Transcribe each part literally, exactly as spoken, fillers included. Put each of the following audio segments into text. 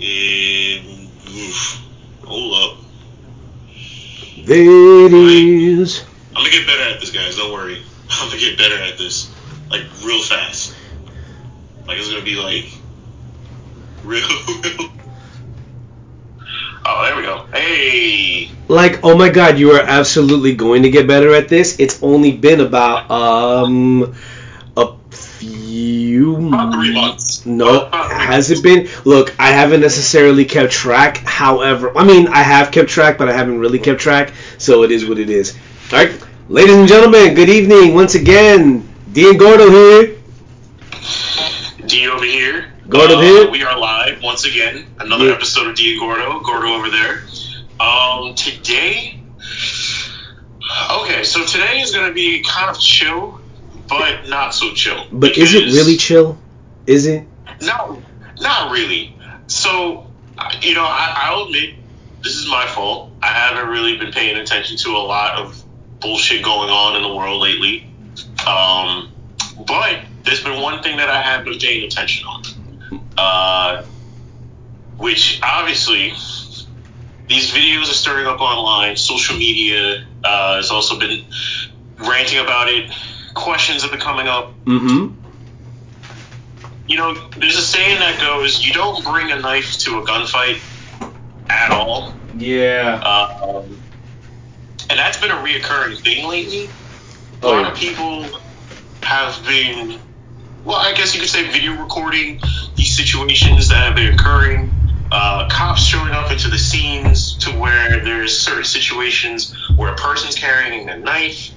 And oof, hold up. There it is. I'm gonna get better at this, guys. Don't worry. I'm gonna get better at this, like real fast. Like it's gonna be like real, real. Oh, there we go. Hey. Like, oh my God, you are absolutely going to get better at this. It's only been about um a few about three months. No, has it been? Look, I haven't necessarily kept track. However, I mean, I have kept track, but I haven't really kept track. So it is what it is. All right, ladies and gentlemen, good evening once again. D and Gordo here. D over here. Gordo uh, here. We are live once again. Another yeah. episode of D and Gordo. Gordo over there. Um, today, okay, so today is going to be kind of chill, but not so chill. But is it really chill? Is it? No, not really. So, you know, I, I'll admit, this is my fault. I haven't really been paying attention to a lot of bullshit going on in the world lately. Um, but there's been one thing that I have been paying attention on. Uh, which obviously these videos are stirring up online. Social media uh, has also been ranting about it. Questions have been coming up. Mm-hmm. You know, there's a saying that goes, you don't bring a knife to a gunfight at all. Yeah. Uh, um, and that's been a reoccurring thing lately. A lot oh. of people have been, well, I guess you could say video recording these situations that have been occurring, uh, cops showing up into the scenes to where there's certain situations where a person's carrying a knife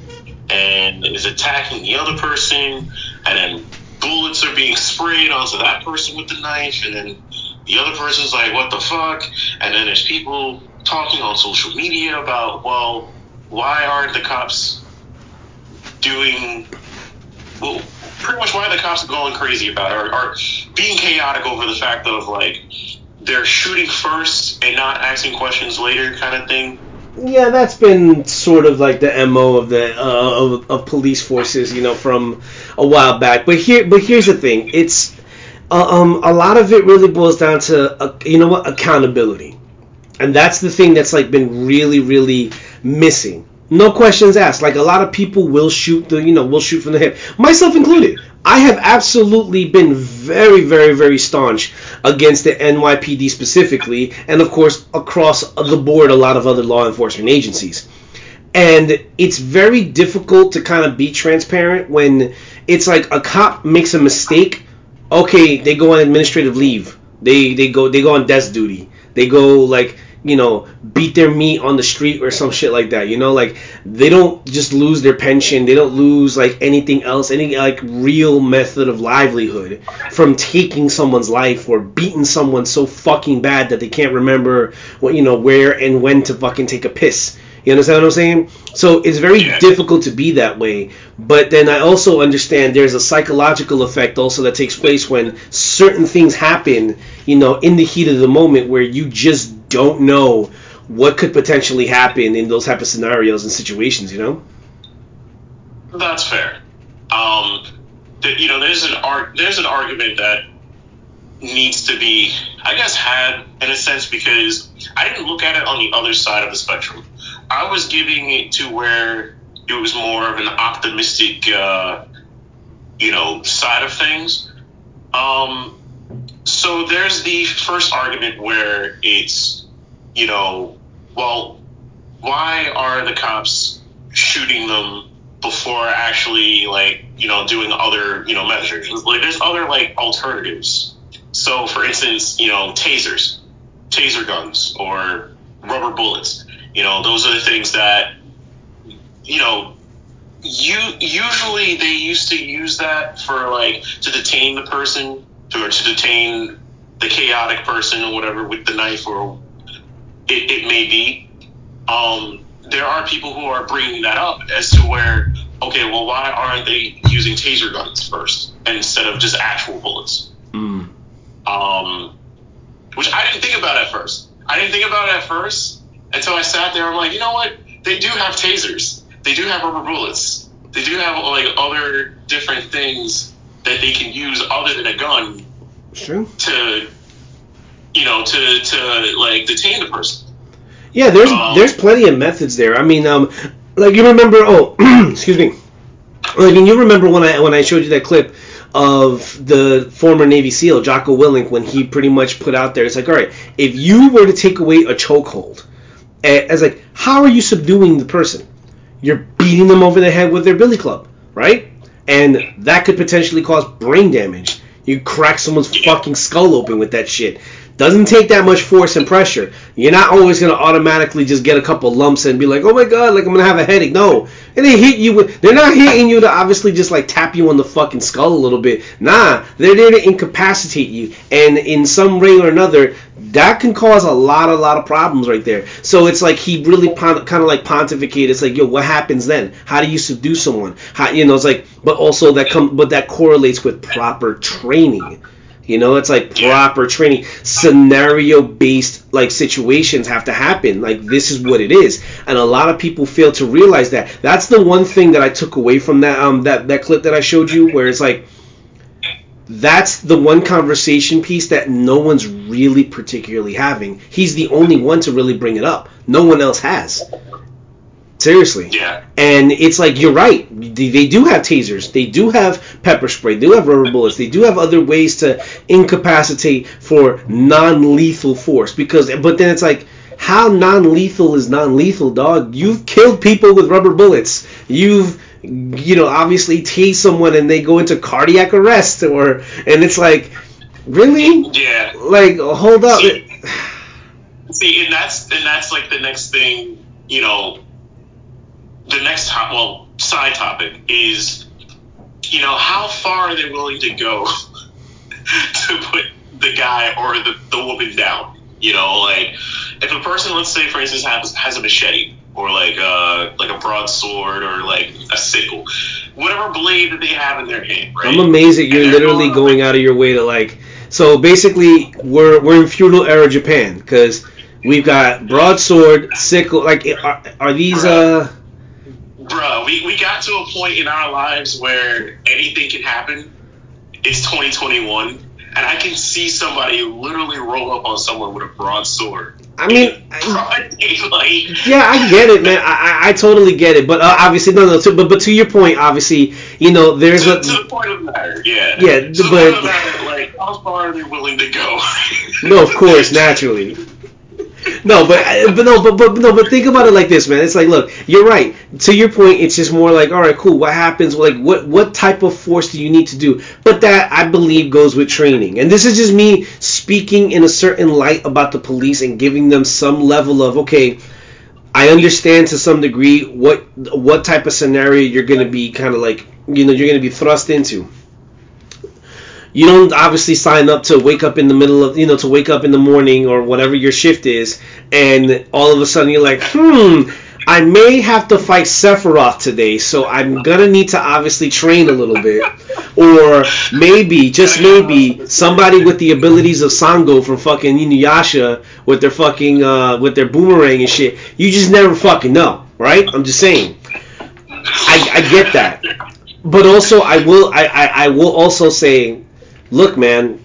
and is attacking the other person, and then bullets are being sprayed onto that person with the knife, and then the other person's like, what the fuck? And then there's people talking on social media about, well, why aren't the cops doing... well, pretty much why the cops are going crazy about it, or, or being chaotic over the fact of, like, they're shooting first and not asking questions later kind of thing. Yeah, that's been sort of like the M O of the uh, of, of police forces, you know, from a while back. But here, but here's the thing: it's uh, um, a lot of it really boils down to uh, you know what, accountability, and that's the thing that's like been really, really missing. No questions asked. Like, a lot of people will shoot the, you know, will shoot from the hip, myself included. I have absolutely been very, very, very staunch against the N Y P D specifically, and of course across the board a lot of other law enforcement agencies. And it's very difficult to kind of be transparent when it's like a cop makes a mistake. Okay, they go on administrative leave. They they go they go on desk duty. They go, like, you know, beat their meat on the street or some shit like that, you know, like, they don't just lose their pension, they don't lose, like, anything else, any, like, real method of livelihood from taking someone's life or beating someone so fucking bad that they can't remember what, you know, where and when to fucking take a piss. You understand what I'm saying? So it's very yeah. difficult to be that way. But then I also understand there's a psychological effect also that takes place when certain things happen, you know, in the heat of the moment, where you just don't know what could potentially happen in those type of scenarios and situations, you know? That's fair. Um, th- you know, there's an ar- there's an argument that needs to be, I guess, had in a sense, because I didn't look at it on the other side of the spectrum. I was giving it to where it was more of an optimistic, uh, you know, side of things. Um, so there's the first argument where it's, you know, well, why are the cops shooting them before actually, like, you know, doing other, you know, measures? Like, there's other, like, alternatives. So, for instance, you know, tasers, taser guns, or rubber bullets. You know, those are the things that, you know, you usually they used to use that for, like, to detain the person, or to detain the chaotic person or whatever with the knife, or it, it may be. Um, there are people who are bringing that up as to where, okay, well, why aren't they using taser guns first instead of just actual bullets? Mm. Um, which I didn't think about at first. I didn't think about it at first. And so I sat there, I'm like, you know what? They do have tasers. They do have rubber bullets. They do have, like, other different things that they can use other than a gun. Sure. To you know, to, to like detain the person. Yeah, there's um, there's plenty of methods there. I mean, um, like you remember, oh, excuse me. Like, and you remember when I when I showed you that clip of the former Navy SEAL, Jocko Willink, when he pretty much put out there, it's like, all right, if you were to take away a chokehold, it's like, how are you subduing the person? You're beating them over the head with their billy club, right? And that could potentially cause brain damage. You crack someone's fucking skull open with that shit. Doesn't take that much force and pressure. You're not always going to automatically just get a couple lumps and be like, oh my god, like I'm going to have a headache. No. And they hit you with, they're not hitting you to obviously just like tap you on the fucking skull a little bit. Nah, they're there to incapacitate you. And in some way or another, that can cause a lot, a lot of problems right there. So it's like he really pon- kind of like pontificated. It's like, yo, what happens then? How do you subdue someone? How, you know, it's like, but also that come, but that correlates with proper training. You know, it's like proper training, scenario-based like situations have to happen. Like this is what it is, and a lot of people fail to realize that. That's the one thing that I took away from that um that, that clip that I showed you, where it's like that's the one conversation piece that no one's really particularly having. He's the only one to really bring it up. No one else has. Seriously. Yeah. And it's like, you're right. They do have tasers. They do have pepper spray. They do have rubber bullets. They do have other ways to incapacitate for non-lethal force. Because, but then it's like, how non-lethal is non-lethal, dog? You've killed people with rubber bullets. You've, you know, obviously tased someone and they go into cardiac arrest. or And it's like, really? Yeah. Like, hold up. See, see and that's and that's like the next thing, you know, the next top, well, side topic is, you know, how far are they willing to go to put the guy or the, the woman down? You know, like if a person, let's say, for instance, has, has a machete or like a, like a broadsword or like a sickle, whatever blade that they have in their hand, right? I'm amazed that you're literally going, going out of your way to like, so basically we're, we're in feudal era Japan because we've got broadsword, sickle, like are, are these, uh... Bro, we, we got to a point in our lives where anything can happen. It's twenty twenty-one, and I can see somebody literally roll up on someone with a broadsword. I mean, I, like, yeah, I get it, man. I, I, I totally get it, but uh, obviously, no, no. To, but but to your point, obviously, you know, there's to, a to the point of the matter, yeah, yeah. To the point of the matter, like, how far are they willing to go? No, of course, naturally. No, but but no, but but no, but think about it like this, man. It's like, look, you're right. To your point, it's just more like, all right, cool. What happens? Like, what what type of force do you need to do? But that I believe goes with training. And this is just me speaking in a certain light about the police and giving them some level of, okay, I understand to some degree what what type of scenario you're going to be kind of like, you know, you're going to be thrust into. You don't obviously sign up to wake up in the middle of, you know, to wake up in the morning or whatever your shift is, and all of a sudden you're like, hmm, I may have to fight Sephiroth today, so I'm going to need to obviously train a little bit. Or maybe, just maybe, somebody with the abilities of Sango from fucking Inuyasha with their fucking, uh, with their boomerang and shit, you just never fucking know, right? I'm just saying. I, I get that. But also, I will, I, I, I will also say... Look, man,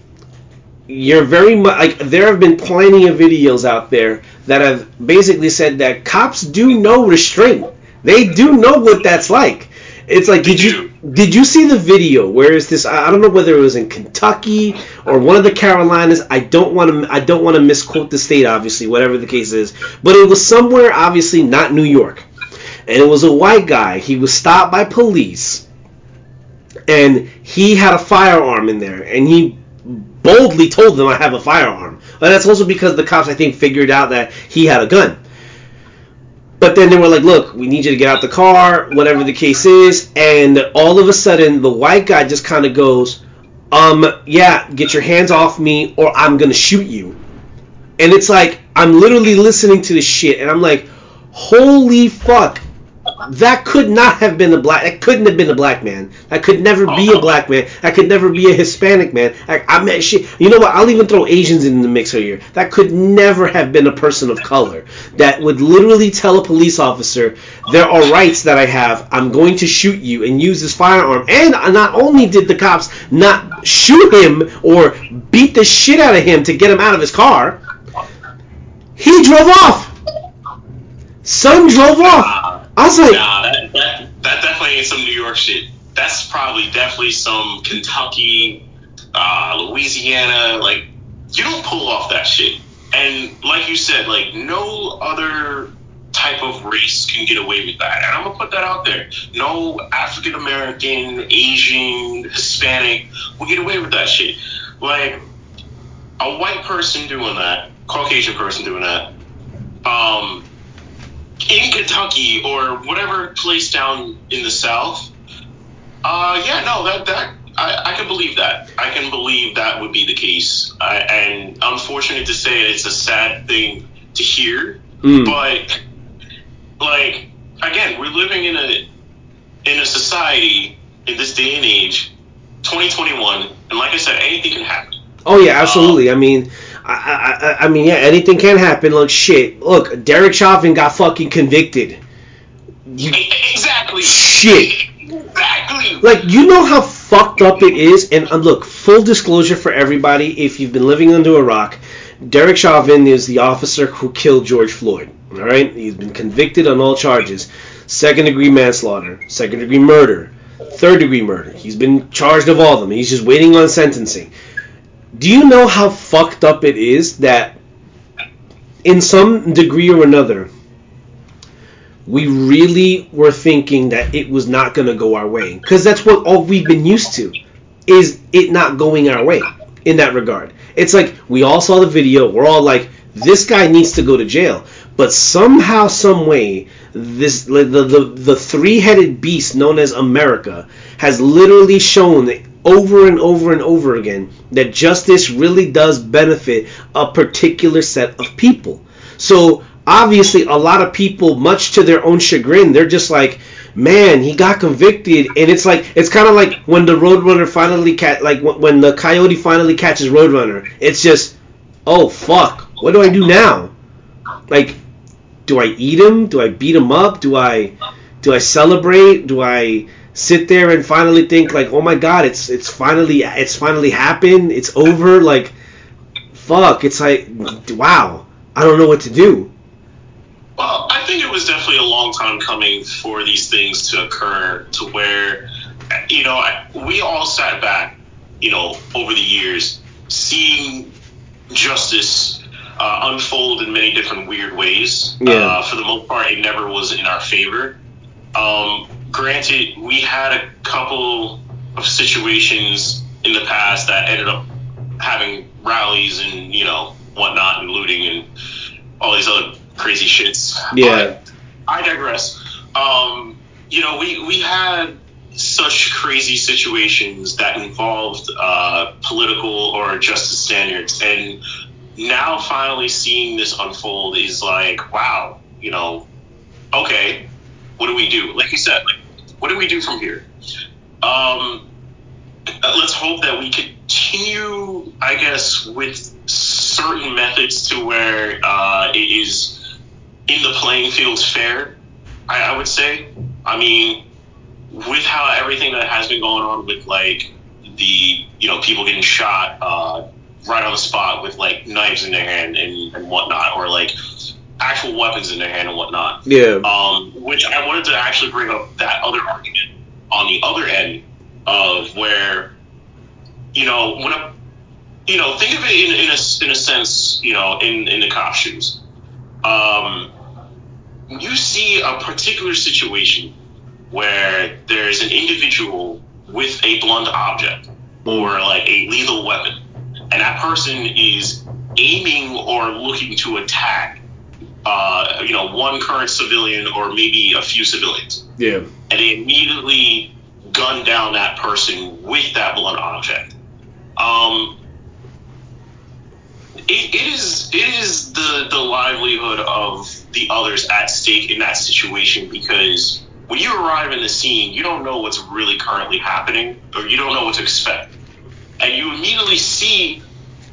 you're very much like there have been plenty of videos out there that have basically said that cops do know restraint. They do know what that's like. It's like, did you did you see the video? Where is this? I don't know whether it was in Kentucky or one of the Carolinas. I don't want to I don't want to misquote the state, obviously, whatever the case is. But it was somewhere, obviously, not New York. And it was a white guy. He was stopped by police. And he had a firearm in there, and he boldly told them, I have a firearm. And that's also because the cops, I think, figured out that he had a gun. But then they were like, look, we need you to get out the car, whatever the case is. And all of a sudden, the white guy just kind of goes, um, yeah, get your hands off me, or I'm going to shoot you. And it's like, I'm literally listening to this shit, and I'm like, holy fuck. That could not have been a black. That couldn't have been a black man. That could never be a black man. That could never be a Hispanic man. I, I mean, shit. You know what? I'll even throw Asians in the mix here. That could never have been a person of color that would literally tell a police officer, "There are rights that I have. I'm going to shoot you and use this firearm." And not only did the cops not shoot him or beat the shit out of him to get him out of his car. He drove off. Son drove off. I was like, nah, that, that, that definitely ain't some New York shit. That's probably definitely some Kentucky, uh, Louisiana. Like, you don't pull off that shit. And like you said, like, no other type of race can get away with that. And I'm going to put that out there. No African American, Asian, Hispanic will get away with that shit. Like, a white person doing that, Caucasian person doing that, um, in Kentucky or whatever place down in the South, uh, yeah, no, that, that, I, I can believe that. I can believe that would be the case. I, and unfortunate to say, it's a sad thing to hear. Mm. But, like, again, we're living in a in a society in this day and age, twenty twenty-one, and like I said, anything can happen. Oh yeah, absolutely. Um, I mean, I, I I mean, yeah, anything can happen. Look, shit. Look, Derek Chauvin got fucking convicted. You, exactly. Shit. Exactly. Like, you know how fucked up it is. And uh, look, full disclosure for everybody, if you've been living under a rock, Derek Chauvin is the officer who killed George Floyd. All right, he's been convicted on all charges: second degree manslaughter, second degree murder, third degree murder. He's been charged of all of them. He's just waiting on sentencing. Do you know how fucked up it is that in some degree or another, we really were thinking that it was not going to go our way? Because that's what all we've been used to, is it not going our way in that regard. It's like, we all saw the video. We're all like, this guy needs to go to jail. But somehow, some way, this, the, the, the three-headed beast known as America has literally shown over and over and over again that justice really does benefit a particular set of people. So obviously, a lot of people, much to their own chagrin, they're just like, man, he got convicted. And it's like, it's kind of like when the Roadrunner finally, ca- like w- when the coyote finally catches Roadrunner, it's just, oh, fuck, what do I do now? Like, do I eat him? Do I beat him up? Do I, do I celebrate? Do I sit there and finally think like, oh my God, it's, it's finally, it's finally happened. It's over. Like, fuck, it's like, wow, I don't know what to do. Well, I think it was definitely a long time coming for these things to occur, to where, you know, we all sat back, you know, over the years, seeing justice uh, unfold in many different weird ways. Yeah. Uh, for the most part, it never was in our favor. Um, granted, we had a couple of situations in the past that ended up having rallies and, you know, whatnot, and looting and all these other crazy shits. Yeah. But I digress. Um, you know, we, we had such crazy situations that involved uh, political or justice standards. And now finally seeing this unfold is like, wow, you know, okay, what do we do? Like you said, like, what do we do from here? Um, let's hope that we continue, I guess, with certain methods to where uh, it is in the playing field's fair, I, I would say. I mean, with how everything that has been going on with, like, the, you know, people getting shot uh, right on the spot with, like, knives in their hand and, and whatnot, or, like, actual weapons in their hand and whatnot. Yeah. Um, which I wanted to actually bring up that other argument on the other end of where, you know, when a, you know, think of it in, in, a, in a sense, you know, in, in the cop shoes. Um, you see a particular situation where there's an individual with a blunt object or like a lethal weapon, and that person is aiming or looking to attack, uh, you know, one current civilian or maybe a few civilians. Yeah. And they immediately gun down that person with that blunt object. Um, It, it is it is the, the livelihood of the others at stake in that situation, because when you arrive in the scene, you don't know what's really currently happening, or you don't know what to expect. And you immediately see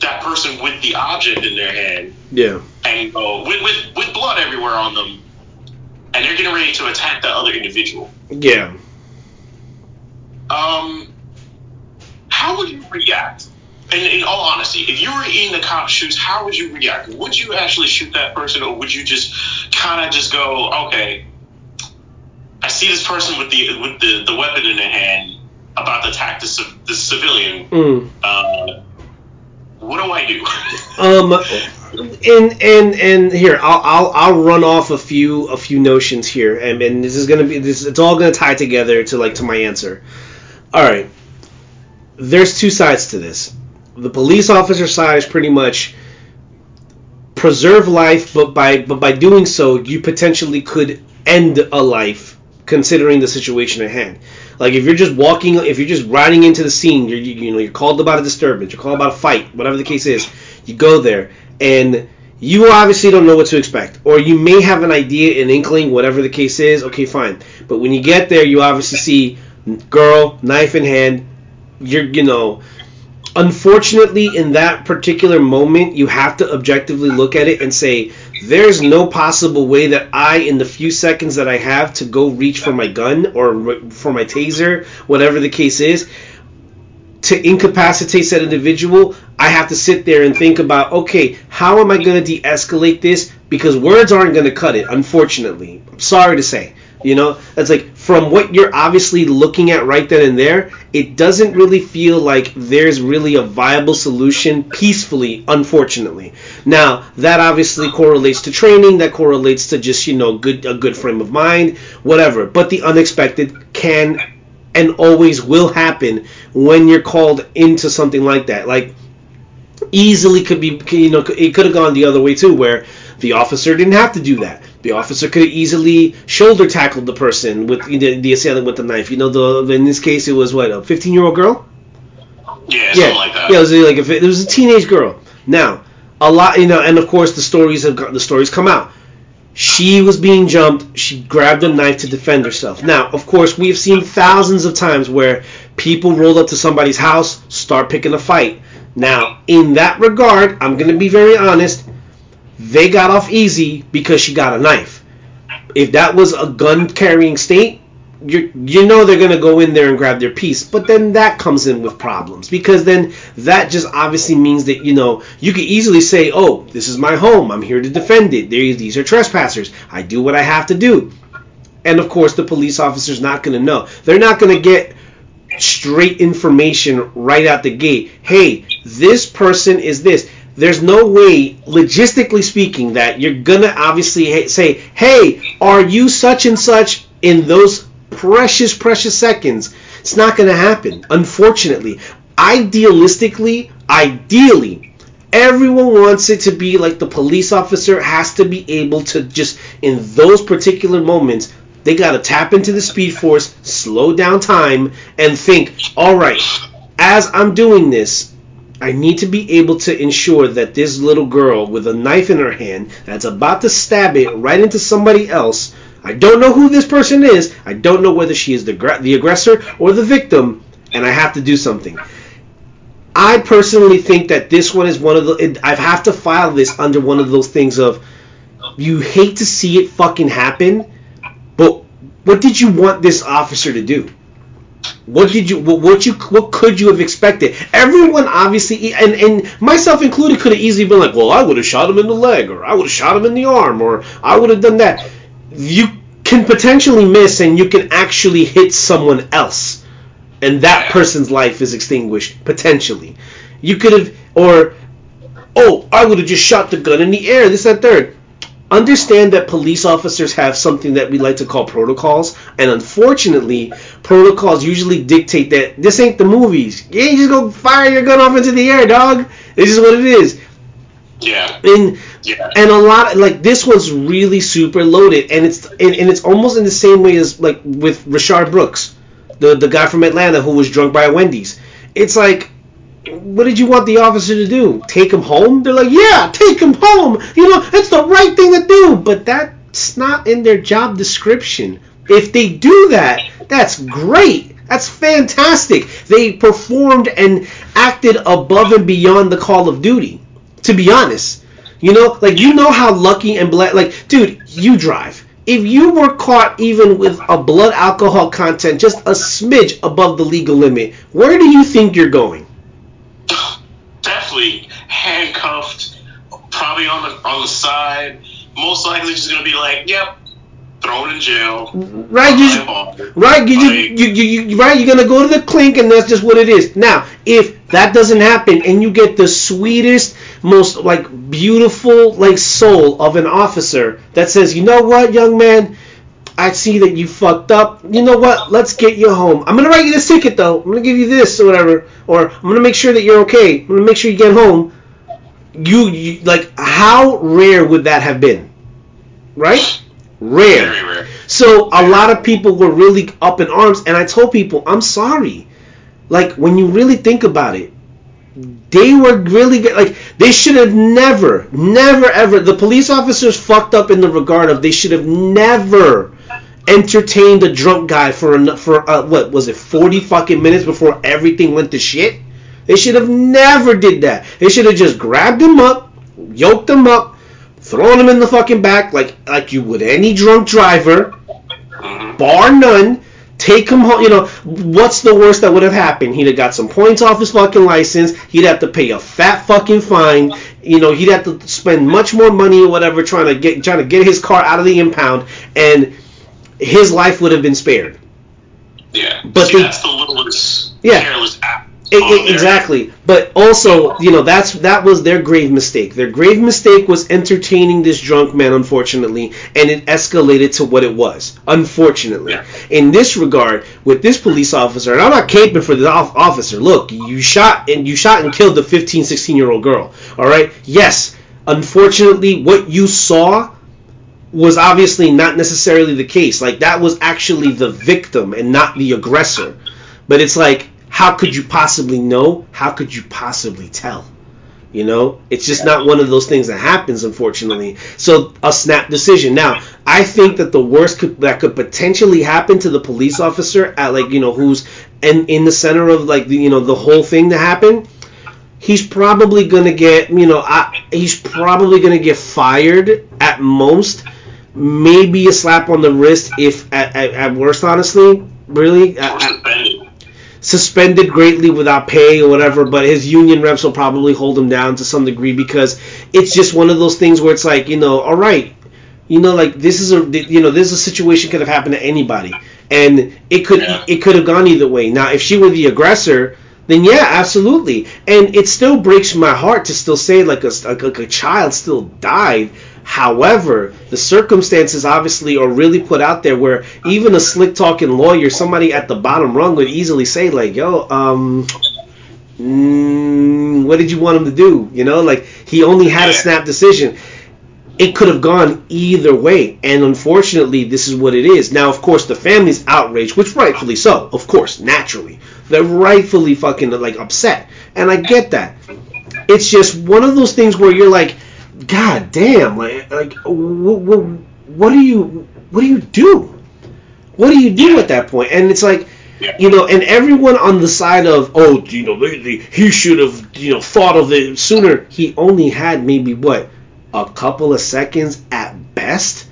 that person with the object in their hand, yeah, and go with with, with blood everywhere on them, and they're getting ready to attack that other individual. Yeah. Um, how how would you react? And in all honesty, if you were in the cop's shoes, how would you react? Would you actually shoot that person, or would you just kind of just go, okay, I see this person with the with the, the weapon in their hand about to attack this this civilian. Mm. Uh, what do I do? um, and and and here I'll I'll I'll run off a few a few notions here, and, and this is gonna be this it's all gonna tie together to like to my answer. All right, there's two sides to this. The police officer side is pretty much preserve life, but by but by doing so, you potentially could end a life considering the situation at hand. Like if you're just walking, if you're just riding into the scene, you're, you, you know, you're called about a disturbance, you're called about a fight, whatever the case is, you go there and you obviously don't know what to expect, or you may have an idea, an inkling, whatever the case is. Okay, fine. But when you get there, you obviously see girl, knife in hand. You're, you know, unfortunately in that particular moment, you have to objectively look at it and say, there's no possible way that I, in the few seconds that I have to go reach for my gun or for my taser, whatever the case is, to incapacitate said individual, I have to sit there and think about, okay, how am I going to de-escalate this? Because words aren't going to cut it, unfortunately. I'm sorry to say. You know, that's like from what you're obviously looking at right then and there, it doesn't really feel like there's really a viable solution peacefully, unfortunately. Now, that obviously correlates to training, that correlates to just, you know, good a good frame of mind, whatever. But the unexpected can and always will happen when you're called into something like that. Like easily could be, you know, it could have gone the other way too, where the officer didn't have to do that. The officer could have easily shoulder tackled the person with the, the assailant with the knife. You know, the, in this case, it was what, a fifteen-year-old girl? Yeah, yeah, something like that. Yeah, it was like if it, it was a teenage girl. Now, a lot, you know, and of course the stories have got, the stories come out. She was being jumped. She grabbed a knife to defend herself. Now, of course, we've seen thousands of times where people roll up to somebody's house, start picking a fight. Now, in that regard, I'm going to be very honest. They got off easy because she got a knife. If that was a gun-carrying state, you you know they're going to go in there and grab their piece. But then that comes in with problems, because then that just obviously means that, you know, you could easily say, oh, this is my home. I'm here to defend it. There, these are trespassers. I do what I have to do. And, of course, the police officer's not going to know. They're not going to get straight information right out the gate. Hey, this person is this. There's no way, logistically speaking, that you're going to obviously ha- say, hey, are you such and such in those precious, precious seconds? It's not going to happen, unfortunately. Idealistically, ideally, everyone wants it to be like the police officer has to be able to just, in those particular moments, they got to tap into the speed force, slow down time, and think, all right, as I'm doing this, I need to be able to ensure that this little girl with a knife in her hand that's about to stab it right into somebody else. I don't know who this person is. I don't know whether she is the the aggressor or the victim, and I have to do something. I personally think that this one is one of the... I have to file this under one of those things of you hate to see it fucking happen, but what did you want this officer to do? What did you? What you? What could you have expected? Everyone, obviously, and, and myself included, could have easily been like, "Well, I would have shot him in the leg, or I would have shot him in the arm, or I would have done that." You can potentially miss, and you can actually hit someone else, and that person's life is extinguished potentially. You could have, or oh, I would have just shot the gun in the air. This, that, third. Understand that police officers have something that we like to call protocols, and unfortunately, protocols usually dictate that this ain't the movies. You ain't just go fire your gun off into the air, dog. This is what it is. Yeah. And yeah. and a lot like this one's really super loaded, and it's and, and it's almost in the same way as like with Rashard Brooks, the the guy from Atlanta who was drunk by a Wendy's. It's like, what did you want the officer to do? Take him home? They're like, yeah, take him home. You know, that's the right thing to do. But that's not in their job description. If they do that, that's great. That's fantastic. They performed and acted above and beyond the call of duty, to be honest. You know, like, you know how lucky and black, like, dude, you drive. if you were caught even with a blood alcohol content just a smidge above the legal limit, where do you think you're going? Definitely handcuffed, probably on the on the side. Most likely just going to be like, yep, thrown in jail. Right, you, right, you, like, you, you, you, right, you're going to go to the clink, and that's just what it is. Now, if that doesn't happen and you get the sweetest, most like beautiful like soul of an officer that says, you know what, young man, I see that you fucked up. You know what? Let's get you home. I'm going to write you this ticket, though. I'm going to give you this or whatever. Or I'm going to make sure that you're okay. I'm going to make sure you get home. You, you like, how rare would that have been? Right? Rare. Very rare. So a lot of people were really up in arms. And I told people, I'm sorry. Like, when you really think about it, they were really good. Like, they should have never, never, ever. The police officers fucked up in the regard of they should have never entertained a drunk guy for a, for a, what was it, forty fucking minutes before everything went to shit. They should have never did that. They should have just grabbed him up, yoked him up, thrown him in the fucking back like like you would any drunk driver, bar none. Take him home. You know, what's the worst that would have happened? He'd have got some points off his fucking license. He'd have to pay a fat fucking fine. You know, he'd have to spend much more money or whatever trying to get trying to get his car out of the impound, and his life would have been spared. Yeah, but see, they, that's the littlest yeah, careless act. It, it, exactly. But also, you know, that's that was their grave mistake. Their grave mistake was entertaining this drunk man, unfortunately, and it escalated to what it was, unfortunately. Yeah. In this regard, with this police officer, and I'm not caping for the officer. Look, you shot and you shot and killed the fifteen, sixteen-year-old girl, all right? Yes, unfortunately, what you saw was obviously not necessarily the case. Like, that was actually the victim and not the aggressor. But it's like, how could you possibly know? How could you possibly tell? You know, it's just not one of those things that happens, unfortunately. So a snap decision. Now, I think that the worst could, that could potentially happen to the police officer at like, you know, who's in, in the center of like, the, you know, the whole thing to happen. He's probably going to get, you know, I, he's probably going to get fired at most. Maybe a slap on the wrist if at, at, at worst, honestly, really. At, at, suspended greatly without pay or whatever, but his union reps will probably hold him down to some degree because it's just one of those things where it's like, you know, all right, you know, like this is a, you know, this is a situation could have happened to anybody, and it could yeah. it could have gone either way. Now, if she were the aggressor, then yeah, absolutely, and it still breaks my heart to still say like a like a child still died. However, the circumstances obviously are really put out there where even a slick-talking lawyer, somebody at the bottom rung would easily say, like, yo, um, mm, what did you want him to do? You know, like, he only had a snap decision. It could have gone either way, and unfortunately, this is what it is. Now, of course, the family's outraged, which rightfully so, of course, naturally. They're rightfully fucking, like, upset, and I get that. It's just one of those things where you're like, God damn! Like, like, what, what, what do you, what do you do? What do you do at that point? And it's like, you know, and everyone on the side of, oh, you know, they, they, he should have, you know, thought of it sooner. He only had maybe what, a couple of seconds at best.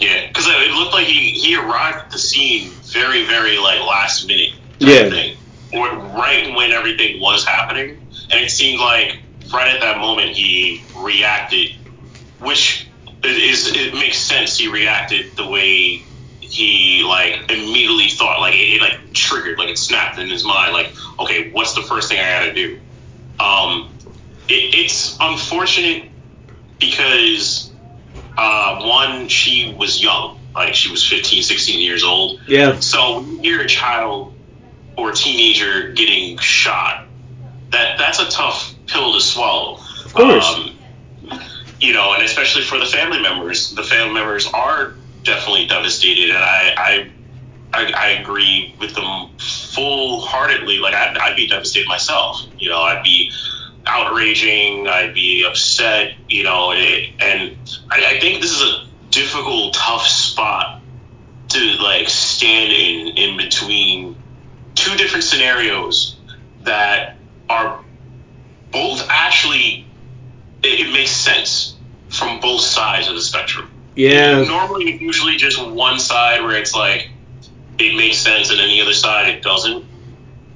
Yeah, because it looked like he, he arrived at the scene very, very like last minute. Yeah. Thing, or right when everything was happening, and it seemed like. Right at that moment, he reacted, which is it makes sense. He reacted the way he like immediately thought, like it, it like triggered, like it snapped in his mind, like okay, what's the first thing I gotta do? Um, it, it's unfortunate because uh, one, she was young, like she was fifteen, sixteen years old. Yeah. So you're a child or a teenager getting shot. That that's a tough. Pill to swallow, of course. Um, you know, and especially for the family members, the family members are definitely devastated, and I, I, I, I agree with them full-heartedly. Like I'd, I'd be devastated myself. You know, I'd be outraging, I'd be upset. You know, it, and I, I think this is a difficult, tough spot to like stand in in between two different scenarios that are. Both actually, it, it makes sense from both sides of the spectrum. Yeah. Normally, usually just one side where it's like it makes sense, and then the other side it doesn't.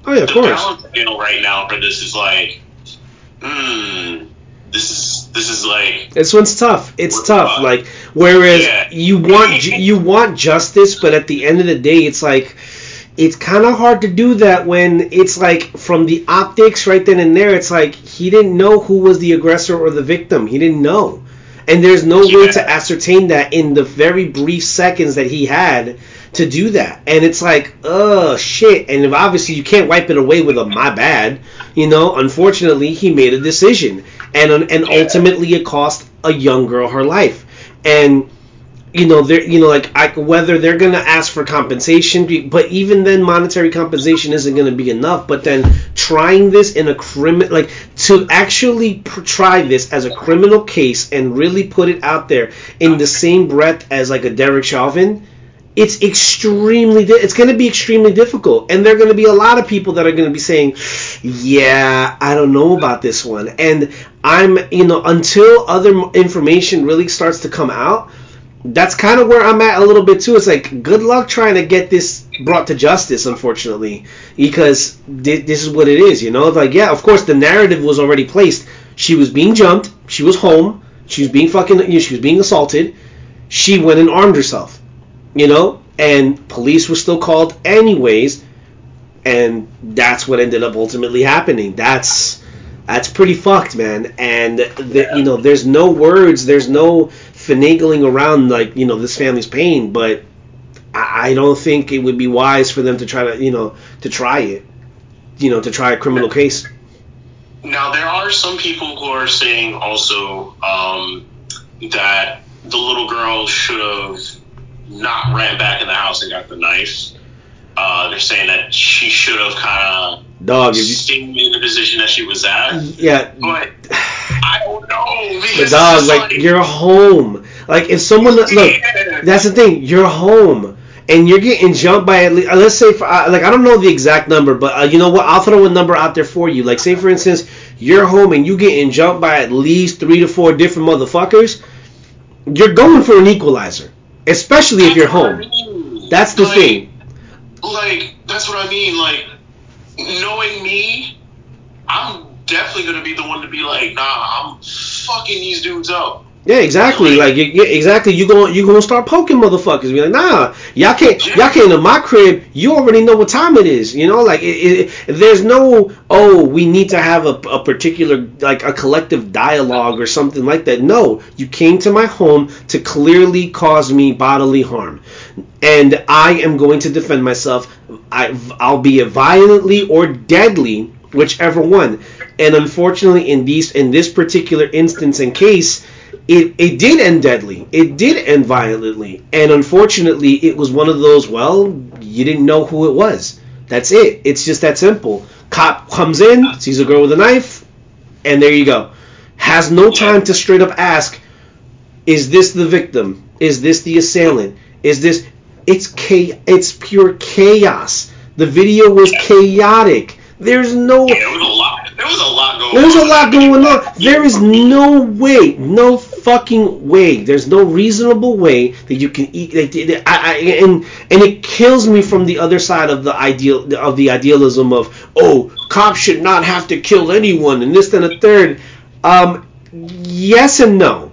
Oh yeah, of the course. The balance scale right now for this is like, hmm, this is this is like this one's tough. It's tough. About. Like whereas yeah. you want you want justice, but at the end of the day, it's like. It's kind of hard to do that when it's like from the optics right then and there. It's like he didn't know who was the aggressor or the victim. He didn't know. And there's no yeah. way to ascertain that in the very brief seconds that he had to do that. And it's like, oh, shit. And obviously you can't wipe it away with a my bad. You know, unfortunately, he made a decision. And and yeah. ultimately it cost a young girl her life. And... You know, they're, you know, like I, whether they're gonna ask for compensation, but even then, monetary compensation isn't gonna be enough. But then, trying this in a criminal, like to actually pr- try this as a criminal case and really put it out there in the same breath as like a Derek Chauvin, it's extremely, di- it's gonna be extremely difficult, and there are gonna be a lot of people that are gonna be saying, "Yeah, I don't know about this one," and I'm, you know, until other information really starts to come out. That's kind of where I'm at a little bit too. It's like, good luck trying to get this brought to justice, unfortunately, because th- this is what it is, you know? It's like, yeah, of course, the narrative was already placed. She was being jumped. She was home. She was being fucking, you know, she was being assaulted. She went and armed herself, you know? And police were still called anyways, and that's what ended up ultimately happening. That's that's pretty fucked, man. And, the, yeah. you know, there's no words. There's no... finagling around, like, you know, this family's pain, but I don't think it would be wise for them to try to, you know, to try it, you know, to try a criminal case. Now, there are some people who are saying also um, that the little girl should have not ran back in the house and got the knife. Uh, they're saying that she should have kind of Dog, if you, stayed in the position that she was at. Yeah. But I don't know. But dog, like, like, you're home. Like, if someone... Yeah. Look, that's the thing. You're home. And you're getting jumped by at least... Uh, let's say... For, uh, like, I don't know the exact number, but uh, you know what? I'll throw a number out there for you. Like, say, for instance, you're home and you getting jumped by at least three to four different motherfuckers. You're going for an equalizer. Especially if you're home. That's the like, thing. Like, that's what I mean. Like... Knowing me, I'm definitely gonna be the one to be like, nah, I'm fucking these dudes up. Yeah, exactly. Like, yeah, exactly. You going you gonna start poking motherfuckers? Be like, nah, y'all can't. Yeah. Y'all came to my crib. You already know what time it is. You know, like, it, it, there's no. Oh, we need to have a, a particular, like, a collective dialogue or something like that. No, you came to my home to clearly cause me bodily harm, and I am going to defend myself. I, I'll be a violently or deadly, whichever one. And unfortunately, in these in this particular instance and case. It it did end deadly. It did end violently. And unfortunately, it was one of those, well, you didn't know who it was. That's it. It's just that simple. Cop comes in, sees a girl with a knife, and there you go. Has no time to straight up ask, is this the victim? Is this the assailant? Is this... It's chaos. It's pure chaos. The video was chaotic. There's no... Yeah, it was a lot. There was a lot going on. There's a lot going on. There is no way, no fucking way. There's no reasonable way that you can eat. Like, I, I, and and it kills me from the other side of the ideal of the idealism of, oh, cops should not have to kill anyone and this and a third. Um, yes and no,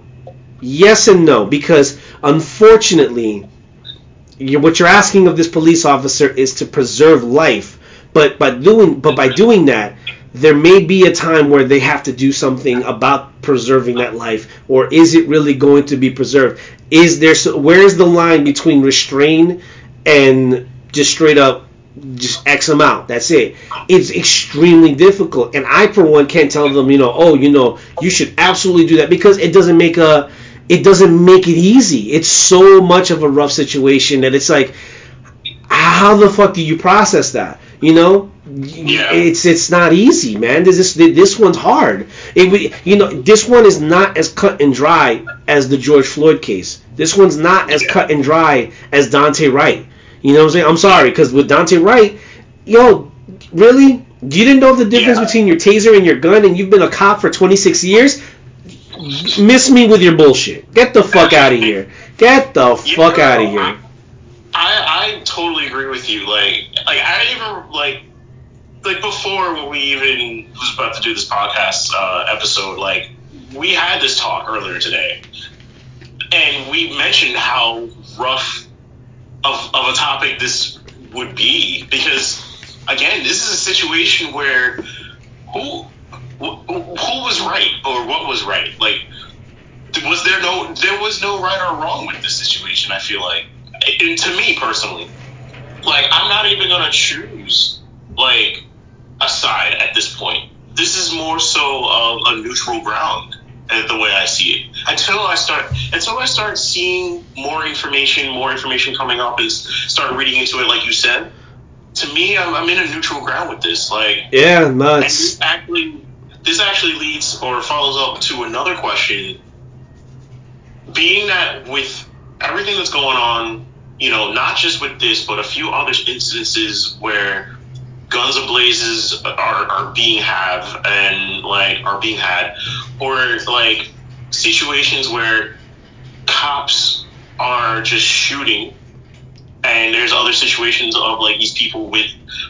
yes and no, because unfortunately, you're, what you're asking of this police officer is to preserve life, but by doing but by doing that. There may be a time where they have to do something about preserving that life, or is it really going to be preserved? Is there? Where is the line between restrain and just straight up just X them out? That's it. It's extremely difficult, and I for one can't tell them, you know, oh, you know, you should absolutely do that because it doesn't make a, it doesn't make it easy. It's so much of a rough situation that it's like, how the fuck do you process that? You know. Yeah. It's it's not easy, man. This this one's hard. It you know this one is not as cut and dry as the George Floyd case. This one's not as yeah. cut and dry as Dante Wright. You know what I'm saying? I'm sorry, because with Dante Wright, yo, really, you didn't know the difference yeah. between your taser and your gun, and you've been a cop for twenty-six years. Miss me with your bullshit. Get the fuck out of here. Get the you fuck know, out of here. I, I I totally agree with you. Like like I even like like before when we even was about to do this podcast uh, episode, like we had this talk earlier today, and we mentioned how rough of of a topic this would be because again, this is a situation where who who, who was right or what was right? Like was there no there was no right or wrong with this situation? I feel like. And to me personally, like I'm not even gonna choose like a side at this point. This is more so of a neutral ground, the way I see it. Until I start, until I start seeing more information, more information coming up, and start reading into it, like you said. To me, I'm, I'm in a neutral ground with this. Like yeah, nuts. This actually, this actually leads or follows up to another question. Being that with everything that's going on, you know, not just with this, but a few other instances where guns ablazes are, are being have and like are being had, or like situations where cops are just shooting, and there's other situations of like these people with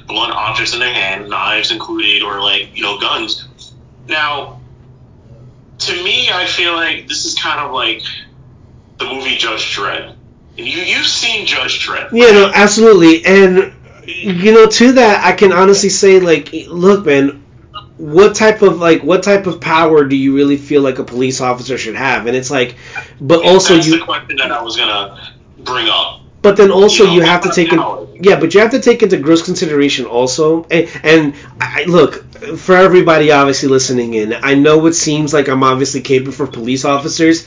blunt objects in their hand, knives included, or like, you know, guns. Now, to me, I feel like this is kind of like the movie Judge Dredd. And you, you've seen Judge Dredd. Yeah, no, absolutely. And, you know, to that, I can honestly say, like, look, man, what type of, like, what type of power do you really feel like a police officer should have? And it's like, but yeah, also that's you... That's the question that I was going to bring up. But then also you, know, you have to take... In, yeah, but you have to take into gross consideration also. And, and I, look... For everybody obviously listening in, I know it seems like I'm obviously caping for police officers.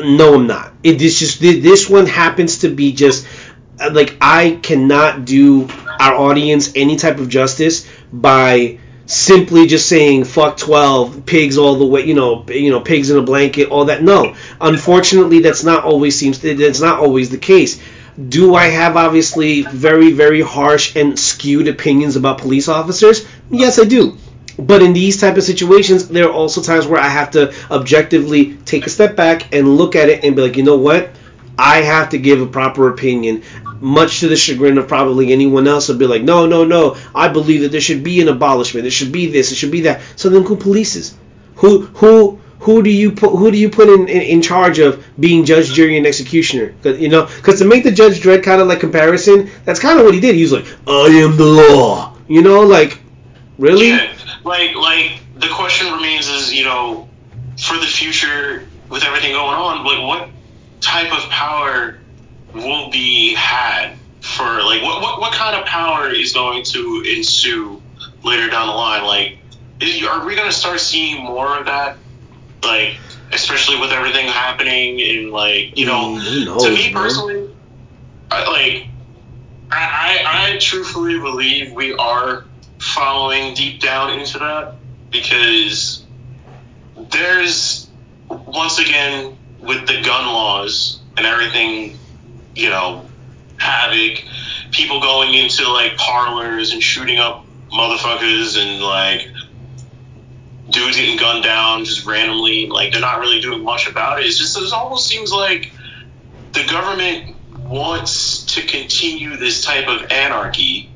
No, I'm not. It is just this one happens to be just like I cannot do our audience any type of justice by simply just saying fuck twelve pigs all the way. You know, you know, pigs in a blanket, all that. No, unfortunately, that's not always seems. That's not always the case. Do I have obviously very, very harsh and skewed opinions about police officers? Yes, I do. But in these type of situations, there are also times where I have to objectively take a step back and look at it and be like, you know what? I have to give a proper opinion, much to the chagrin of probably anyone else would be like, no, no, no. I believe that there should be an abolishment. There should be this. It should be that. So then who polices? Who who Who do you put? Who do you put in, in, in charge of being judge, jury, and executioner? Cause, you know, because to make the Judge Dredd kind of like comparison, that's kind of what he did. He was like, "I am the law," you know, like really. Yeah. Like, like the question remains is, you know, for the future with everything going on, like what type of power will be had for like what what, what kind of power is going to ensue later down the line? Like, is, are we going to start seeing more of that? Like, especially with everything happening and, like, you know, mm, knows, to me personally, I, like, I, I I truthfully believe we are following deep down into that because there's, once again, with the gun laws and everything, you know, havoc, people going into, like, parlors and shooting up motherfuckers and, like, dudes getting gunned down just randomly, like they're not really doing much about it. It's just it almost seems like the government wants to continue this type of anarchy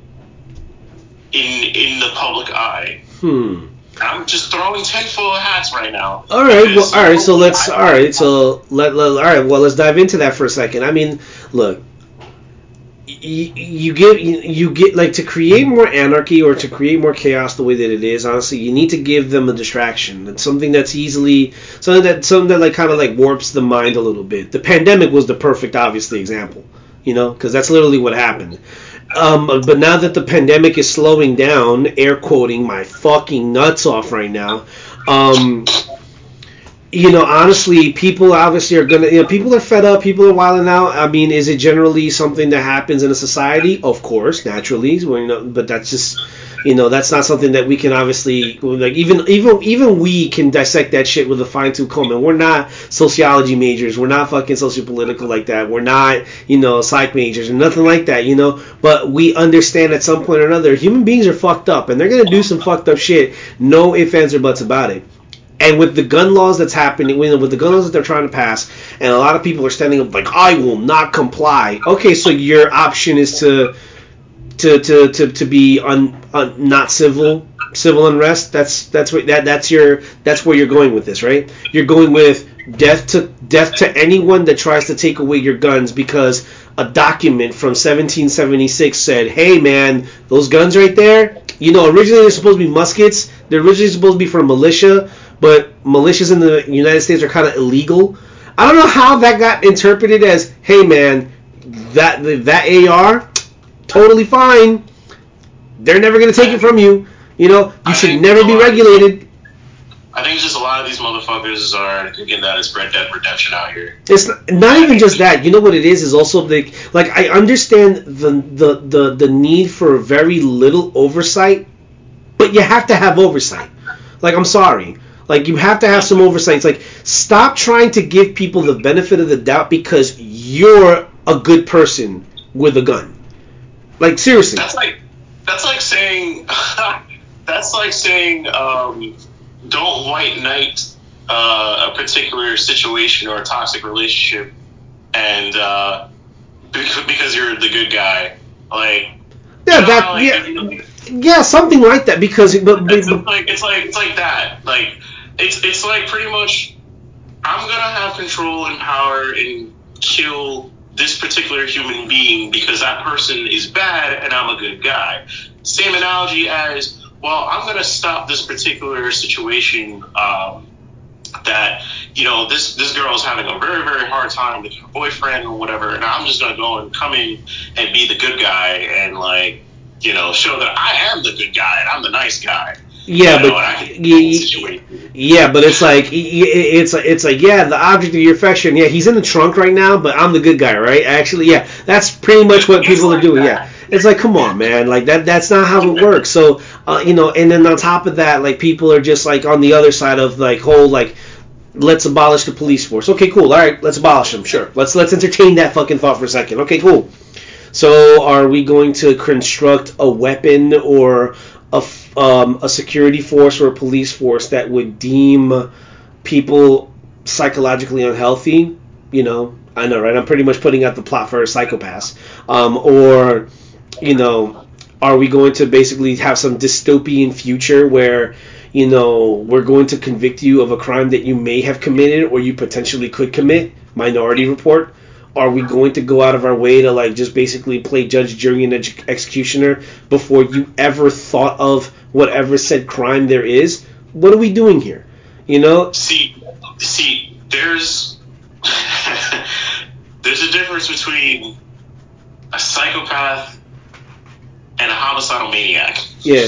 in in the public eye. Hmm. I'm just throwing tinfoil hats right now. All right, well, all right. So let's all right. So let, let all right. Well, let's dive into that for a second. I mean, look. You, you get you, you get like to create more anarchy or to create more chaos the way that it is. Honestly, you need to give them a distraction. It's something that's easily something that something that like kind of like warps the mind a little bit. The pandemic was the perfect, obviously, example, you know, because that's literally what happened. Um, but now that the pandemic is slowing down, air quoting my fucking nuts off right now. Um, You know, honestly, people obviously are gonna. You know, people are fed up. People are wilding out. I mean, is it generally something that happens in a society? Of course, naturally. Well, you know, but that's just, you know, that's not something that we can obviously like. Even even even we can dissect that shit with a fine tooth comb. And we're not sociology majors. We're not fucking sociopolitical like that. We're not, you know, psych majors or nothing like that. You know, but we understand at some point or another, human beings are fucked up, and they're gonna do some fucked up shit. No ifs, ands, or buts about it. And with the gun laws that's happening, with the gun laws that they're trying to pass, and a lot of people are standing up like, I will not comply. Okay, so your option is to to to to, to be un, un, not civil, civil unrest. That's that's what that that's your that's where you're going with this, right? You're going with death to death to anyone that tries to take away your guns because a document from seventeen seventy-six said, "Hey, man, those guns right there, you know, originally they're supposed to be muskets. They're originally supposed to be for militia." But militias in the United States are kind of illegal. I don't know how that got interpreted as, hey man, that that A R, totally fine. They're never going to take it from you. You know, you should never be regulated. I think it's just a lot of these motherfuckers are thinking that it's Red Dead Redemption out here. It's not, not even just that. You know what it is? Is also the, like, I understand the, the, the, the need for very little oversight, but you have to have oversight. Like, I'm sorry. Like, you have to have some oversight. It's like, stop trying to give people the benefit of the doubt because you're a good person with a gun. Like, seriously. That's like, that's like saying, that's like saying, um, don't white knight uh, a particular situation or a toxic relationship, and uh, because you're the good guy. Like, yeah, you know, that, like, yeah, you know, yeah, something like that. Because, but, but it's like, it's like, it's like that, like. It's it's like pretty much, I'm gonna have control and power and kill this particular human being because that person is bad and I'm a good guy. Same analogy as, well, I'm gonna stop this particular situation um, that, you know, this this girl is having a very, very hard time with her boyfriend or whatever, and I'm just gonna go and come in and be the good guy and, like, you know, show that I am the good guy and I'm the nice guy. Yeah, but y- y- yeah, but it's like y- it's like, it's like yeah, the object of your affection. Yeah, he's in the trunk right now, but I'm the good guy, right? Actually, yeah, that's pretty much what people are doing. Yeah, it's like, come on, man, like that. That's not how it works. So uh, you know, and then on top of that, like, people are just like on the other side of like whole like, let's abolish the police force. Okay, cool. All right, let's abolish them. Sure. Let's let's entertain that fucking thought for a second. Okay, cool. So are we going to construct a weapon or a um, a security force or a police force that would deem people psychologically unhealthy? You know, I know, right? I'm pretty much putting out the plot for a psychopath. Um, or, you know, are we going to basically have some dystopian future where, you know, we're going to convict you of a crime that you may have committed or you potentially could commit? Minority Report. Are we going to go out of our way to, like, just basically play judge, jury, and ex- executioner before you ever thought of whatever said crime there is? What are we doing here? You know? See, see, there's there's a difference between a psychopath and a homicidal maniac. Yeah.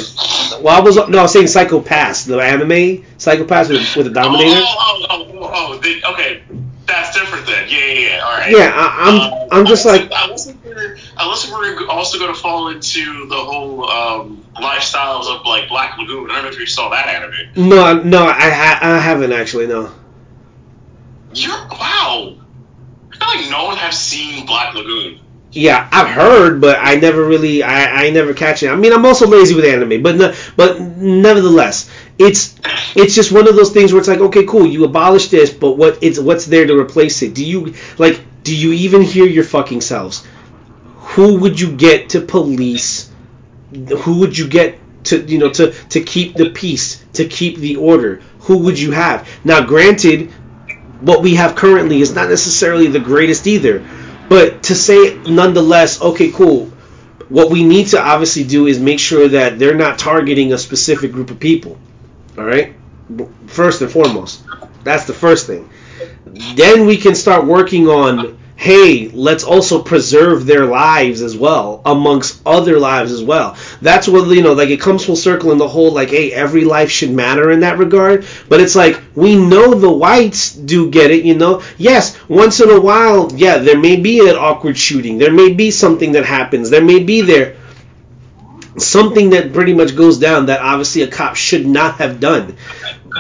Well, I was no, I was saying psychopaths. The anime psychopaths with, with a dominator. Oh, oh, oh, oh, oh they, okay. That's different then. Yeah, yeah, yeah. All right. Yeah, I, I'm. I'm um, just I like. I wasn't. Unless we're also going to fall into the whole um, lifestyles of like Black Lagoon. I don't know if you saw that anime. No, no, I, ha- I haven't actually. No. You're wow. I feel like no one has seen Black Lagoon. Yeah, I've heard, but I never really. I, I never catch it. I mean, I'm also lazy with anime, but no, but nevertheless. It's it's just one of those things where it's like, okay, cool, you abolish this, but what it's what's there to replace it? Do you like do you even hear your fucking selves? Who would you get to police? Who would you get to you know to, to keep the peace, to keep the order? Who would you have? Now, granted, what we have currently is not necessarily the greatest either, but to say nonetheless, okay, cool. What we need to obviously do is make sure that they're not targeting a specific group of people. All right. First and foremost, that's the first thing. Then we can start working on, hey, let's also preserve their lives as well, amongst other lives as well. That's what, you know, like it comes full circle in the whole, like, hey, every life should matter in that regard. But it's like, we know the whites do get it, you know. Yes, once in a while, yeah, there may be an awkward shooting. There may be something that happens. There may be there. Something that pretty much goes down that obviously a cop should not have done.